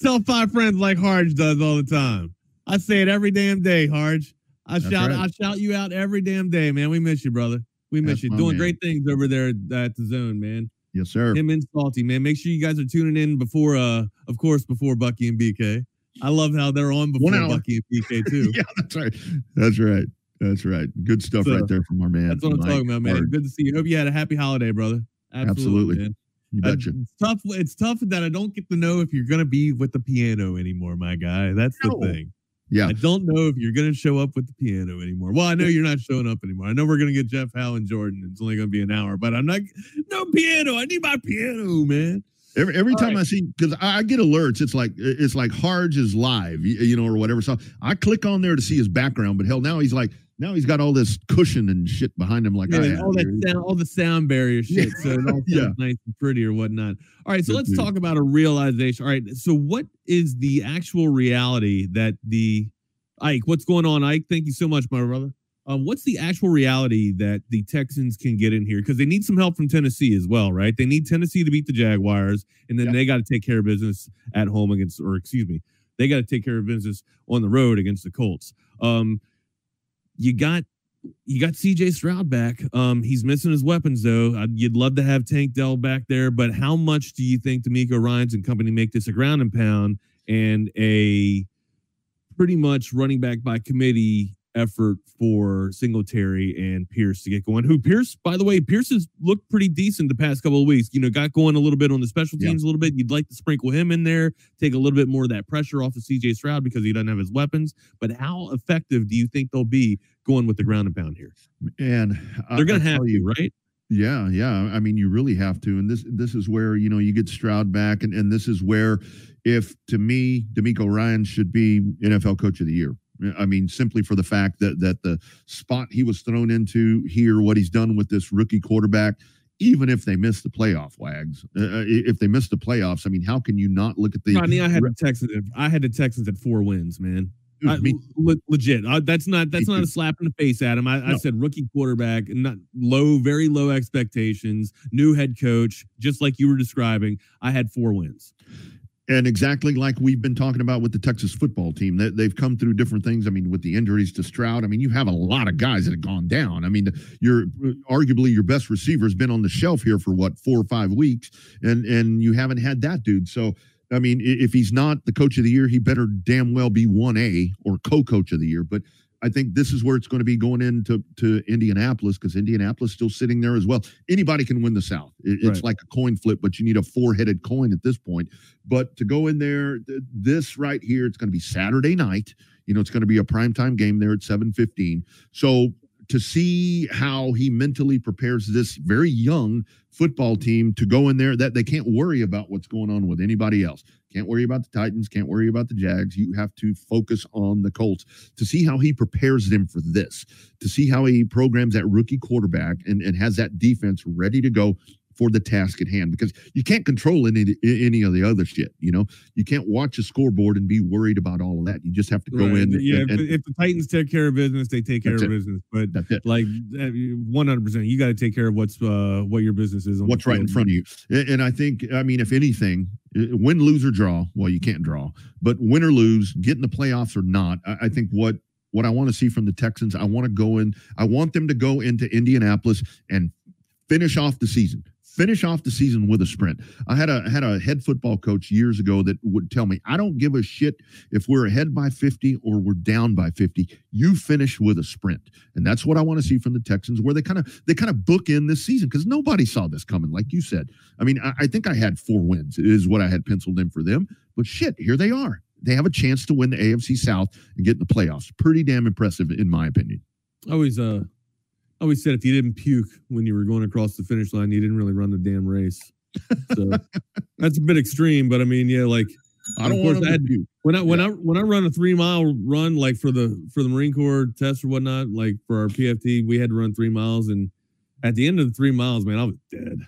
Tell five friends like Harge does all the time. I say it every damn day, Harge. I That's shout right. I shout you out every damn day, man. We miss you, brother. We miss That's you. Doing man. Great things over there at the zone, man. Yes, sir. Him and Salty, man. Make sure you guys are tuning in before, uh, of course, before Bucky and B K. I love how they're on before Bucky and B K, too. Yeah, that's right. That's right. That's right. Good stuff so, right there from our man. That's what I'm Mike talking about, man. Hard. Good to see you. Hope you had a happy holiday, brother. Absolutely. Absolutely. Man. You betcha. Uh, it's tough. It's tough that I don't get to know if you're going to be with the piano anymore, my guy. That's no. the thing. Yeah. I don't know if you're going to show up with the piano anymore. Well, I know you're not showing up anymore. I know we're going to get Jeff Howe and Jordan. It's only going to be an hour, but I'm not. No piano. I need my piano, man. Every every All time right. I see, because I get alerts, it's like it's like Harge is live, you, you know, or whatever. So I click on there to see his background, but hell, now he's like. Now he's got all this cushion and shit behind him, like yeah, I have all that sound, all the sound barrier shit. Yeah. So it all sounds yeah. nice and pretty or whatnot. All right, so let's talk about a realization. All right, so what is the actual reality that the Ike? What's going on, Ike? Thank you so much, my brother. Um, what's the actual reality that the Texans can get in here? Because they need some help from Tennessee as well, right? They need Tennessee to beat the Jaguars, and then yep. they got to take care of business at home against, or excuse me, they got to take care of business on the road against the Colts. Um. You got you got C J. Stroud back. Um, he's missing his weapons, though. I, you'd love to have Tank Dell back there, but how much do you think D'Amico Ryans and company make this a ground and pound and a pretty much running back by committee effort for Singletary and Pierce to get going? Who Pierce, by the way, Pierce has looked pretty decent the past couple of weeks. You know, got going a little bit on the special teams yeah. a little bit. You'd like to sprinkle him in there, take a little bit more of that pressure off of C J. Stroud because he doesn't have his weapons. But how effective do you think they'll be going with the ground and pound here? And I, they're going to have you, right? Yeah, yeah. I mean, you really have to. And this this is where, you know, you get Stroud back. And, and this is where, if to me, D'Amico Ryans should be N F L Coach of the Year. I mean, simply for the fact that that the spot he was thrown into here, what he's done with this rookie quarterback, even if they miss the playoff, Wags, uh, if they miss the playoffs, I mean, how can you not look at the? Rodney, I had the Texans. I had the Texans at four wins, man. I, le- legit. I, that's not that's not a slap in the face, Adam. I, no. I said rookie quarterback, not low, very low expectations, new head coach, just like you were describing. I had four wins. And exactly like we've been talking about with the Texas football team, that they've come through different things. I mean, with the injuries to Stroud, I mean, you have a lot of guys that have gone down. I mean, you're arguably your best receiver has been on the shelf here for what, four or five weeks, and and you haven't had that dude. So, I mean, if he's not the coach of the year, he better damn well be one A or co-coach of the year. But I think this is where it's going to be going into to Indianapolis, because Indianapolis still sitting there as well. Anybody can win the South. It, it's right. like a coin flip, but you need a four-headed coin at this point. But to go in there, th- this right here, it's going to be Saturday night. You know, it's going to be a primetime game there at seven fifteen. So to see how he mentally prepares this very young football team to go in there, that they can't worry about what's going on with anybody else. Can't worry about the Titans. Can't worry about the Jags. You have to focus on the Colts. To see how he prepares them for this, to see how he programs that rookie quarterback and, and has that defense ready to go for the task at hand, because you can't control any any of the other shit. You know, you can't watch a scoreboard and be worried about all of that. You just have to go right. in. Yeah, and, if, and, if the Titans take care of business, they take care of it. business. But like one hundred percent, you got to take care of what's uh, what your business is. On what's right in front of you. And I think, I mean, if anything, win, lose, or draw. Well, you can't draw, but win or lose, get in the playoffs or not. I, I think what what I want to see from the Texans, I want to go in. I want them to go into Indianapolis and finish off the season. Finish off the season with a sprint. I had a had a head football coach years ago that would tell me, I don't give a shit if we're ahead by fifty or we're down by fifty. You finish with a sprint. And that's what I want to see from the Texans, where they kind of they kind of book in this season, because nobody saw this coming, like you said. I mean, I, I think I had four wins is what I had penciled in for them. But shit, here they are. They have a chance to win the A F C South and get in the playoffs. Pretty damn impressive, in my opinion. Always uh I always said if you didn't puke when you were going across the finish line, you didn't really run the damn race. So that's a bit extreme, but I mean, yeah, like I don't want to do when I when yeah. I when I run a three mile run, like for the for the Marine Corps test or whatnot, like for our P F T, we had to run three miles, and at the end of the three miles, man, I was dead.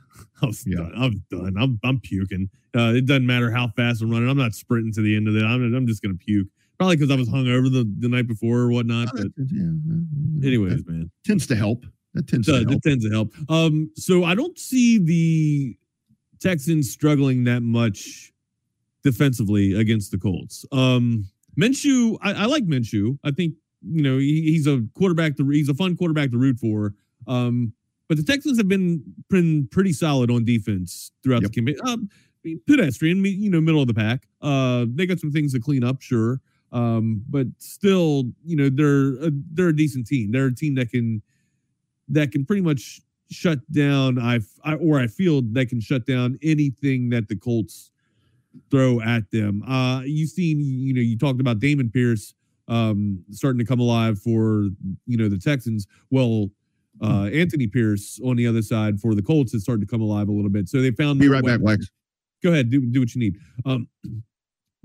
I was yeah. done. I was done. I'm I'm puking. Uh, it doesn't matter how fast I'm running. I'm not sprinting to the end of it. I'm I'm just gonna puke. Probably because I was hungover the, the night before or whatnot. But yeah. Anyways, that man. Tends to help. That tends does, to help. It tends to help. Um, so I don't see the Texans struggling that much defensively against the Colts. Um, Minshew, I, I like Minshew. I think, you know, he, he's a quarterback. To, he's a fun quarterback to root for. Um, but the Texans have been, been pretty solid on defense throughout yep. the campaign. Uh, pedestrian, you know, middle of the pack. Uh, they got some things to clean up, sure. Um, but still, you know, they're a, they're a decent team. They're a team that can that can pretty much shut down. I've, I or I feel that can shut down anything that the Colts throw at them. Uh, you've seen, you know, you talked about Damon Pierce um, starting to come alive for, you know, the Texans. Well, uh, Anthony Pierce on the other side for the Colts is starting to come alive a little bit. So they found. Be right back, Wax. Go ahead, do do what you need. Um,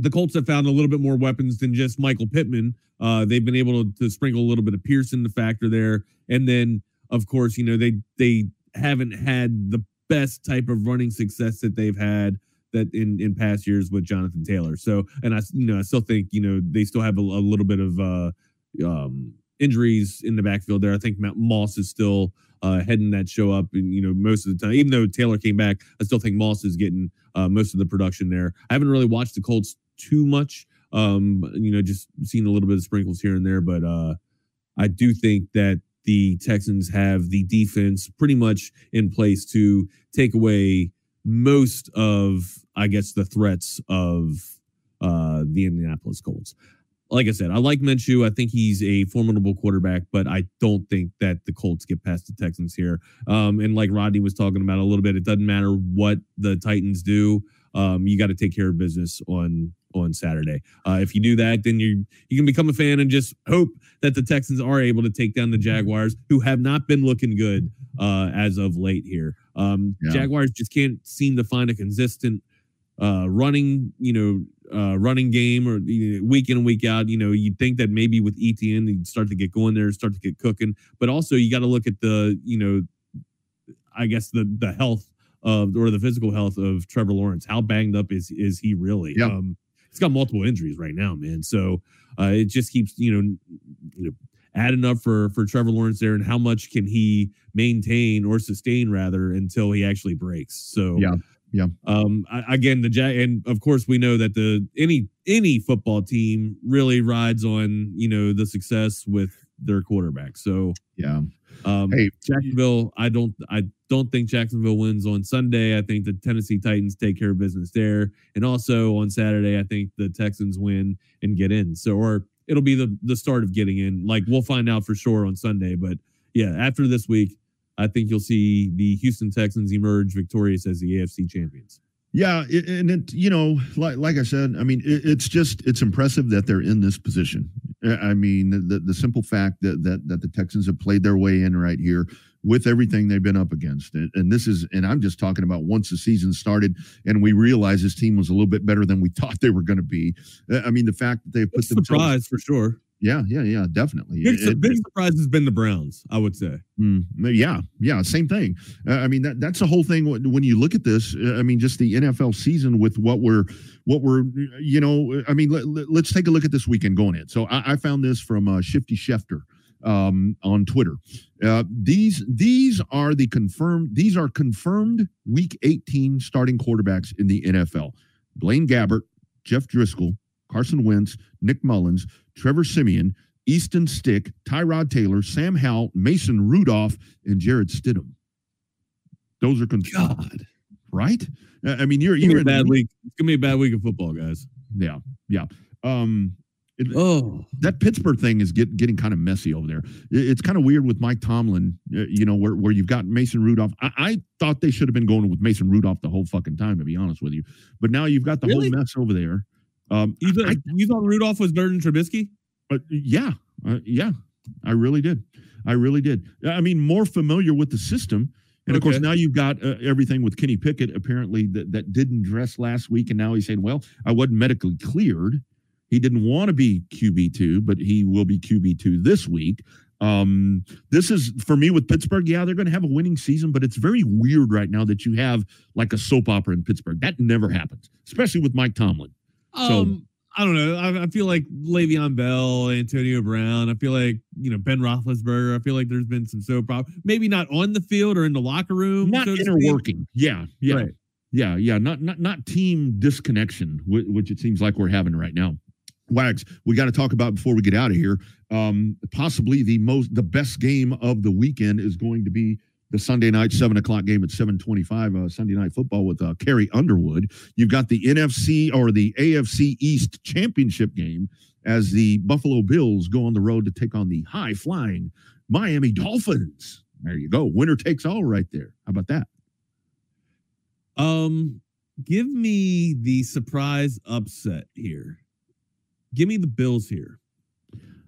The Colts have found a little bit more weapons than just Michael Pittman. Uh, they've been able to, to sprinkle a little bit of Pierce in the factor there. And then, of course, you know, they they haven't had the best type of running success that they've had that in, in past years with Jonathan Taylor. So, and I, you know, I still think, you know, they still have a, a little bit of uh, um, injuries in the backfield there. I think Matt Moss is still uh, heading that show up. And, you know, most of the time, even though Taylor came back, I still think Moss is getting uh, most of the production there. I haven't really watched the Colts too much, um you know, just seen a little bit of sprinkles here and there, but uh I do think that the Texans have the defense pretty much in place to take away most of, I guess, the threats of uh the Indianapolis Colts. Like I said, I like Minshew. I think he's a formidable quarterback, but I don't think that the Colts get past the Texans here. Um, and like Rodney was talking about a little bit, it doesn't matter what the Titans do. Um, you got to take care of business on on Saturday. Uh, if you do that, then you you can become a fan and just hope that the Texans are able to take down the Jaguars, who have not been looking good uh, as of late here. Um, yeah. Jaguars just can't seem to find a consistent uh, running, you know, uh, running game or you know, week in and week out. You know, you'd think that maybe with E T N, you'd start to get going there, start to get cooking. But also you got to look at the, you know, I guess the the health of, or the physical health of Trevor Lawrence. How banged up is is he really? Yeah. Um, he's got multiple injuries right now, man. So uh, it just keeps, you know, you know, adding up for for Trevor Lawrence there, and how much can he maintain or sustain rather until he actually breaks? So yeah, yeah. Um, I, again, the Jag, and of course we know that the any any football team really rides on, you know, the success with their quarterback. So yeah. Um, hey, Jacksonville, I don't, I don't think Jacksonville wins on Sunday. I think the Tennessee Titans take care of business there, and also on Saturday, I think the Texans win and get in. So, or it'll be the the start of getting in. Like, we'll find out for sure on Sunday. But yeah, after this week, I think you'll see the Houston Texans emerge victorious as the A F C champions. Yeah, it, and it, you know, like like I said, I mean, it, it's just it's impressive that they're in this position. I mean, the the simple fact that that that the Texans have played their way in right here with everything they've been up against, and, and this is, and I'm just talking about once the season started and we realized this team was a little bit better than we thought they were going to be. I mean, the fact that they put them surprise for sure. Yeah, yeah, yeah, definitely. Big, it, big it, surprise has been the Browns, I would say. Yeah, yeah, same thing. Uh, I mean, that that's the whole thing. When you look at this, I mean, just the N F L season with what we're, what we're, you know, I mean, let, let's take a look at this weekend going in. So I, I found this from uh, Shifty Schefter um, on Twitter. Uh, these these are the confirmed these are confirmed Week eighteen starting quarterbacks in the N F L: Blaine Gabbert, Jeff Driscoll, Carson Wentz, Nick Mullins, Trevor Siemian, Easton Stick, Tyrod Taylor, Sam Howell, Mason Rudolph, and Jared Stidham. Those are confirmed. God. Right? I mean, you're you're in a bad week. It's gonna be a bad week of football, guys. Yeah, yeah. Um, it, oh, that Pittsburgh thing is get, getting kind of messy over there. It, it's kind of weird with Mike Tomlin. Uh, you know, where where you've got Mason Rudolph. I, I thought they should have been going with Mason Rudolph the whole fucking time, to be honest with you. But now you've got the really? whole mess over there. Um, you, thought, I, you thought Rudolph was better than Trubisky? But yeah, uh, yeah, I really did. I really did. I mean, more familiar with the system. And of okay. course, now you've got uh, everything with Kenny Pickett, apparently, that, that didn't dress last week. And now he's saying, well, I wasn't medically cleared. He didn't want to be Q B two, but he will be Q B two this week. Um, this is, for me, with Pittsburgh, yeah, they're going to have a winning season, but it's very weird right now that you have like a soap opera in Pittsburgh. That never happens, especially with Mike Tomlin. So, um, I don't know. I, I feel like Le'Veon Bell, Antonio Brown. I feel like, you know, Ben Roethlisberger. I feel like there's been some soap opera. Maybe not on the field or in the locker room. Not so interworking. Yeah, yeah, right. yeah, yeah. Not not not team disconnection, which, which it seems like we're having right now. Wags, we got to talk about before we get out of here. Um, possibly the most, the best game of the weekend is going to be the Sunday night seven o'clock game at seven twenty-five. Uh, Sunday Night Football with uh, Carrie Underwood. You've got the N F C or the A F C East Championship game as the Buffalo Bills go on the road to take on the high-flying Miami Dolphins. There you go, winner takes all right there. How about that? Um, give me the surprise upset here. Give me the Bills here.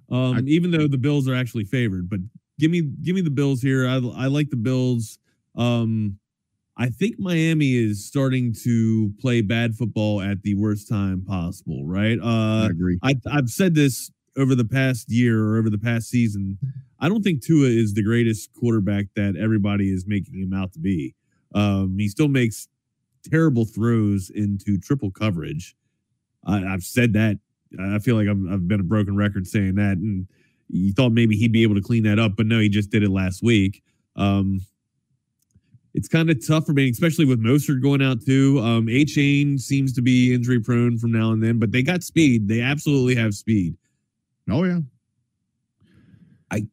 Um, I, even though the Bills are actually favored, but. Give me, give me the Bills here. I, I like the Bills. Um, I think Miami is starting to play bad football at the worst time possible, right? Uh, I agree. I, I've said this over the past year or over the past season. I don't think Tua is the greatest quarterback that everybody is making him out to be. Um, he still makes terrible throws into triple coverage. I, I've said that. I feel like I'm, I've been a broken record saying that, and you thought maybe he'd be able to clean that up, but no, he just did it last week. Um, it's kind of tough for me, especially with Mostert going out too. Um, A-Chain seems to be injury prone from now and then, but they got speed. They absolutely have speed. Oh, yeah. I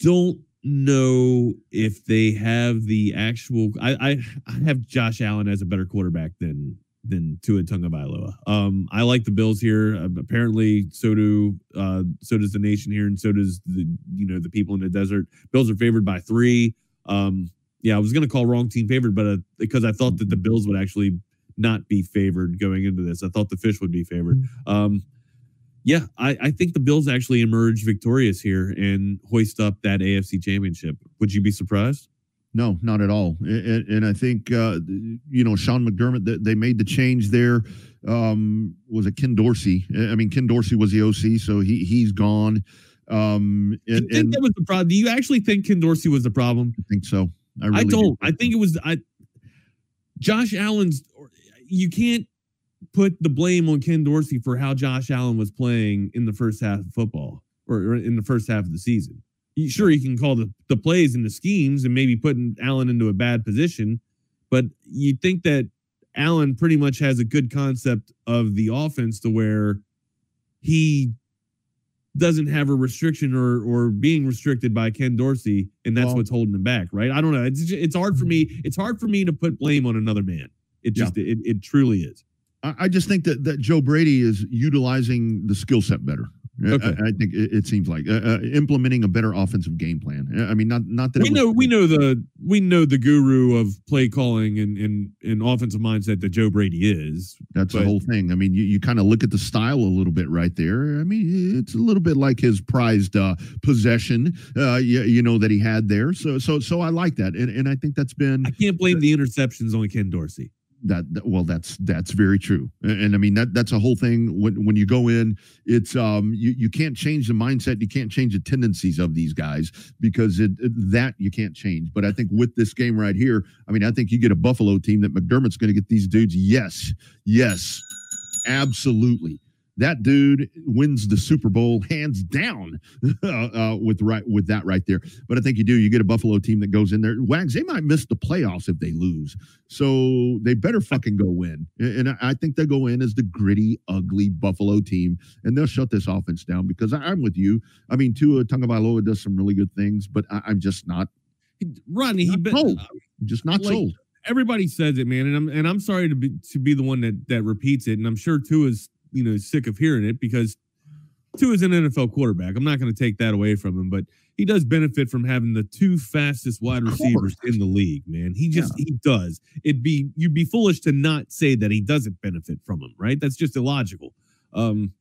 don't know if they have the actual... I I, I have Josh Allen as a better quarterback than... than Tua Tagovailoa. Um, I like the Bills here. Um, apparently, so do uh, so does the nation here, and so does the you know the people in the desert. Bills are favored by three. Um, yeah, I was gonna call wrong team favored, but uh, because I thought that the Bills would actually not be favored going into this, I thought the fish would be favored. Um, yeah, I, I think the Bills actually emerge victorious here and hoist up that A F C championship. Would you be surprised? No, not at all. And, and I think, uh, you know, Sean McDermott, they made the change there. Um, was it Ken Dorsey? I mean, Ken Dorsey was the O C, so he, he's gone. Um, and, you think and, that was the problem? Do you actually think Ken Dorsey was the problem? I think so. I, really I don't. Do. I think it was I, Josh Allen's. You can't put the blame on Ken Dorsey for how Josh Allen was playing in the first half of football or in the first half of the season. Sure, you can call the, the plays and the schemes and maybe putting Allen into a bad position, but you think that Allen pretty much has a good concept of the offense to where he doesn't have a restriction or or being restricted by Ken Dorsey, and that's well, what's holding him back, right? I don't know. It's, it's hard for me. It's hard for me to put blame on another man. It just yeah. it, it truly is. I just think that, that Joe Brady is utilizing the skill set better. Okay. I, I think it, it seems like uh, uh, implementing a better offensive game plan. I mean, not not that we it was, know we know the we know the guru of play calling and and, and offensive mindset that Joe Brady is. That's but, the whole thing. I mean, you, you kind of look at the style a little bit right there. I mean, it's a little bit like his prized uh, possession, uh, you, you know, that he had there. So so so I like that, and and I think that's been. I can't blame the, the interceptions on Ken Dorsey. That, that well, that's that's very true, and, and I mean that that's a whole thing. When when you go in, it's um you, you can't change the mindset, you can't change the tendencies of these guys because it, it that you can't change. But I think with this game right here, I mean I think you get a Buffalo team that McDermott's going to get these dudes. Yes, yes, absolutely. That dude wins the Super Bowl hands down uh, with right with that right there. But I think you do. You get a Buffalo team that goes in there. Wags, they might miss the playoffs if they lose. So they better fucking go win. And I think they'll go in as the gritty, ugly Buffalo team. And they'll shut this offense down because I'm with you. I mean, Tua Tagovailoa does some really good things, but I, I'm just not. Rodney, he been, sold. I'm just not like, sold. Everybody says it, man. And I'm and I'm sorry to be, to be the one that, that repeats it. And I'm sure Tua's you know, sick of hearing it because Tua is an N F L quarterback. I'm not going to take that away from him, but he does benefit from having the two fastest wide receivers in the league, man. He just, yeah. he does. It'd be, you'd be foolish to not say that he doesn't benefit from him, right? That's just illogical. Um,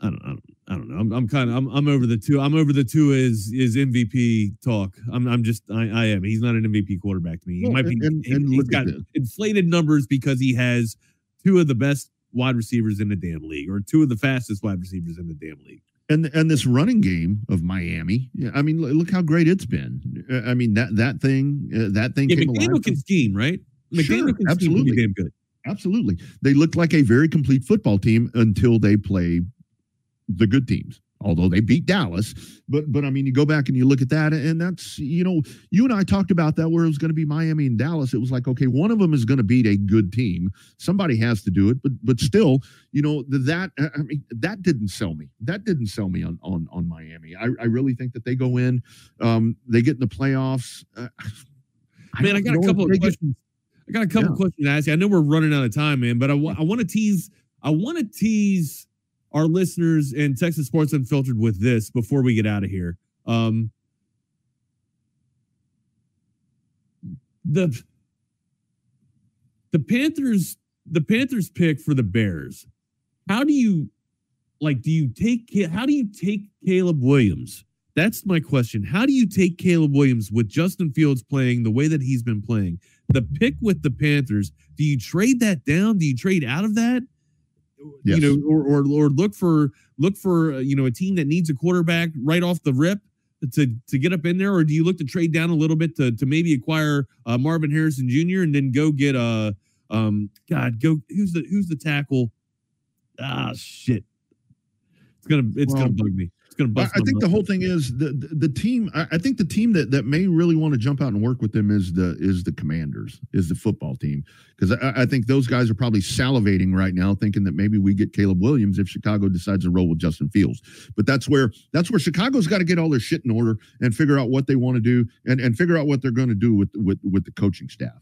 I don't, I don't, I don't know. I'm, I'm kind of, I'm, I'm over the two. I'm over the two is, is M V P talk. I'm, I'm just, I, I am. He's not an M V P quarterback to me. He well, might be, and, he, and he's got inflated numbers because he has two of the best wide receivers in the damn league, or two of the fastest wide receivers in the damn league. And and this running game of Miami, I mean, look how great it's been. I mean that that thing, uh, that thing. Yeah, came McDaniel alive. Can scheme, right? Sure, McDaniel can absolutely scheme damn good. Absolutely, they looked like a very complete football team until they play the good teams. Although they beat Dallas, but but I mean, you go back and you look at that, and that's you know, you and I talked about that where it was going to be Miami and Dallas. It was like, okay, one of them is going to beat a good team. Somebody has to do it, but but still, you know, that I mean, that didn't sell me. That didn't sell me on on on Miami. I, I really think that they go in, um, they get in the playoffs. Uh, man, I, I got a couple of questions. Get, I got a couple yeah. questions to ask you. I know we're running out of time, man, but I I want to tease. I want to tease. Our listeners and Texas Sports Unfiltered with this before we get out of here. Um, the the Panthers the Panthers pick for the Bears. How do you like? Do you take how do you take Caleb Williams? That's my question. How do you take Caleb Williams with Justin Fields playing the way that he's been playing? The pick with the Panthers. Do you trade that down? Do you trade out of that? Yes. You know, or, or or look for look for uh, you know a team that needs a quarterback right off the rip to to get up in there, or do you look to trade down a little bit to to maybe acquire uh, Marvin Harrison Junior and then go get a uh, um God go who's the who's the tackle? Ah shit, it's gonna it's well, gonna bug me. It's gonna bust. I, I think the whole thing is the the, the team. I, I think the team that, that may really want to jump out and work with them is the is the Commanders, is the football team. Because I, I think those guys are probably salivating right now, thinking that maybe we get Caleb Williams if Chicago decides to roll with Justin Fields. But that's where that's where Chicago's got to get all their shit in order and figure out what they want to do and, and figure out what they're going to do with, with with the coaching staff.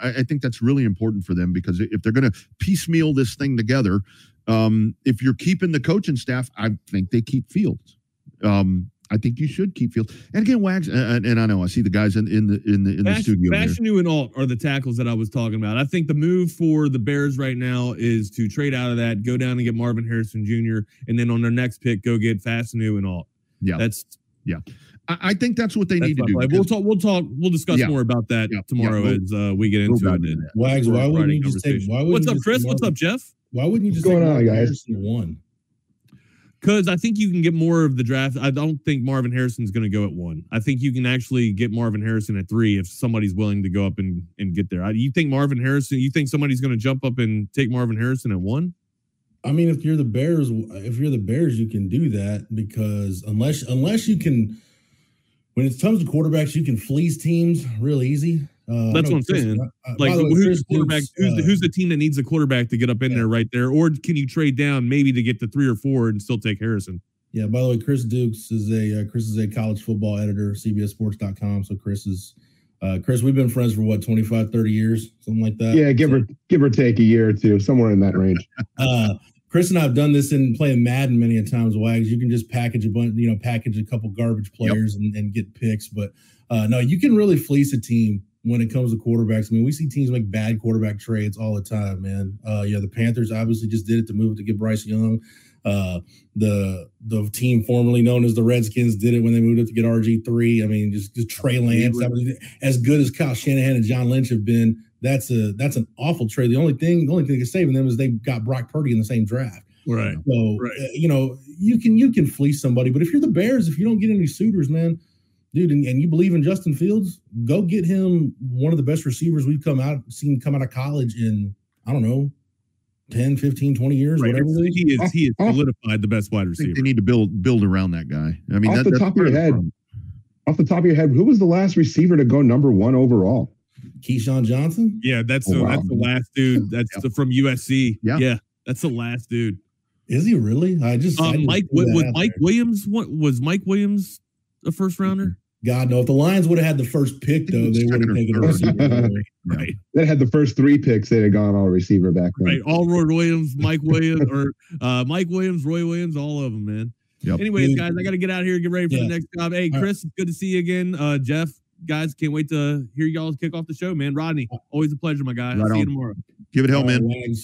I, I think that's really important for them because if they're going to piecemeal this thing together, um, if you're keeping the coaching staff, I think they keep Fields. Um, I think you should keep Fields. And again, Wags, and, and I know I see the guys in, in the in the in Bash, the studio. Bashanu and Alt are the tackles that I was talking about. I think the move for the Bears right now is to trade out of that, go down and get Marvin Harrison Junior, and then on their next pick, go get Bashanu and Alt. Yeah, that's yeah. I, I think that's what they that's need to do. Play. We'll talk. We'll talk. We'll discuss yeah. more about that yeah. tomorrow yeah. as uh, we get into we'll it. Wags, why wouldn't you just take? Why What's up, Chris? What's up, Jeff? Why wouldn't you just What's going on, guys? One, because I think you can get more of the draft. I don't think Marvin Harrison's going to go at one. I think you can actually get Marvin Harrison at three if somebody's willing to go up and, and get there. I, you think Marvin Harrison? You think somebody's going to jump up and take Marvin Harrison at one? I mean, if you're the Bears, if you're the Bears, you can do that because unless unless you can, when it comes to quarterbacks, you can fleece teams real easy. Uh, That's what I'm Chris, saying. Uh, like, who's way, the quarterback? Who's, uh, the, who's the team that needs a quarterback to get up in yeah. there right there? Or can you trade down maybe to get to three or four and still take Harrison? Yeah. By the way, Chris Dukes is a uh, Chris is a college football editor, C B S Sports dot com. So Chris is Uh, Chris, we've been friends for what, twenty-five, thirty years, something like that. Yeah, give so, or give or take a year or two, somewhere in that range. uh, Chris and I have done this in playing Madden many a times. Wags, you can just package a bunch, you know, package a couple garbage players yep. and, and get picks. But uh, no, you can really fleece a team when it comes to quarterbacks. I mean, we see teams make bad quarterback trades all the time, man. Uh, yeah, the Panthers obviously just did it to move to get Bryce Young. Uh, the the team formerly known as the Redskins did it when they moved up to get R G three. I mean, just, just Trey Lance. I mean, as good as Kyle Shanahan and John Lynch have been, That's a that's an awful trade. The only thing the only thing that's saving them is they got Brock Purdy in the same draft. Right. So right. Uh, you know, you can you can fleece somebody, but if you're the Bears, if you don't get any suitors, man, dude, and, and you believe in Justin Fields, go get him one of the best receivers we've come out seen come out of college in, I don't know, ten, fifteen, twenty years, right. whatever. He is he is solidified the best wide receiver. They need to build build around that guy. I mean, off that, the top of your head, problem. off the top of your head, who was the last receiver to go number one overall? Keyshawn Johnson? Yeah, that's oh, the, wow. that's the last dude. That's yeah. the, from U S C. Yeah. yeah, that's the last dude. Is he really? I just, uh, I just Mike. Was Mike there. Williams? What was Mike Williams a first rounder? God no! If the Lions would have had the first pick, though, they would have taken a receiver. Right. They had the first three picks; they'd have gone all receiver back then. Right. All Roy Williams, Mike Williams, or uh, Mike Williams, Roy Williams, all of them, man. Yep. Anyways, yeah. guys, I got to get out of here and get ready for yeah. the next job. Hey, Chris, right. good to see you again. Uh, Jeff. Guys, can't wait to hear y'all kick off the show, man. Rodney, always a pleasure, my guy. Right see on. you tomorrow. Give it hell, man.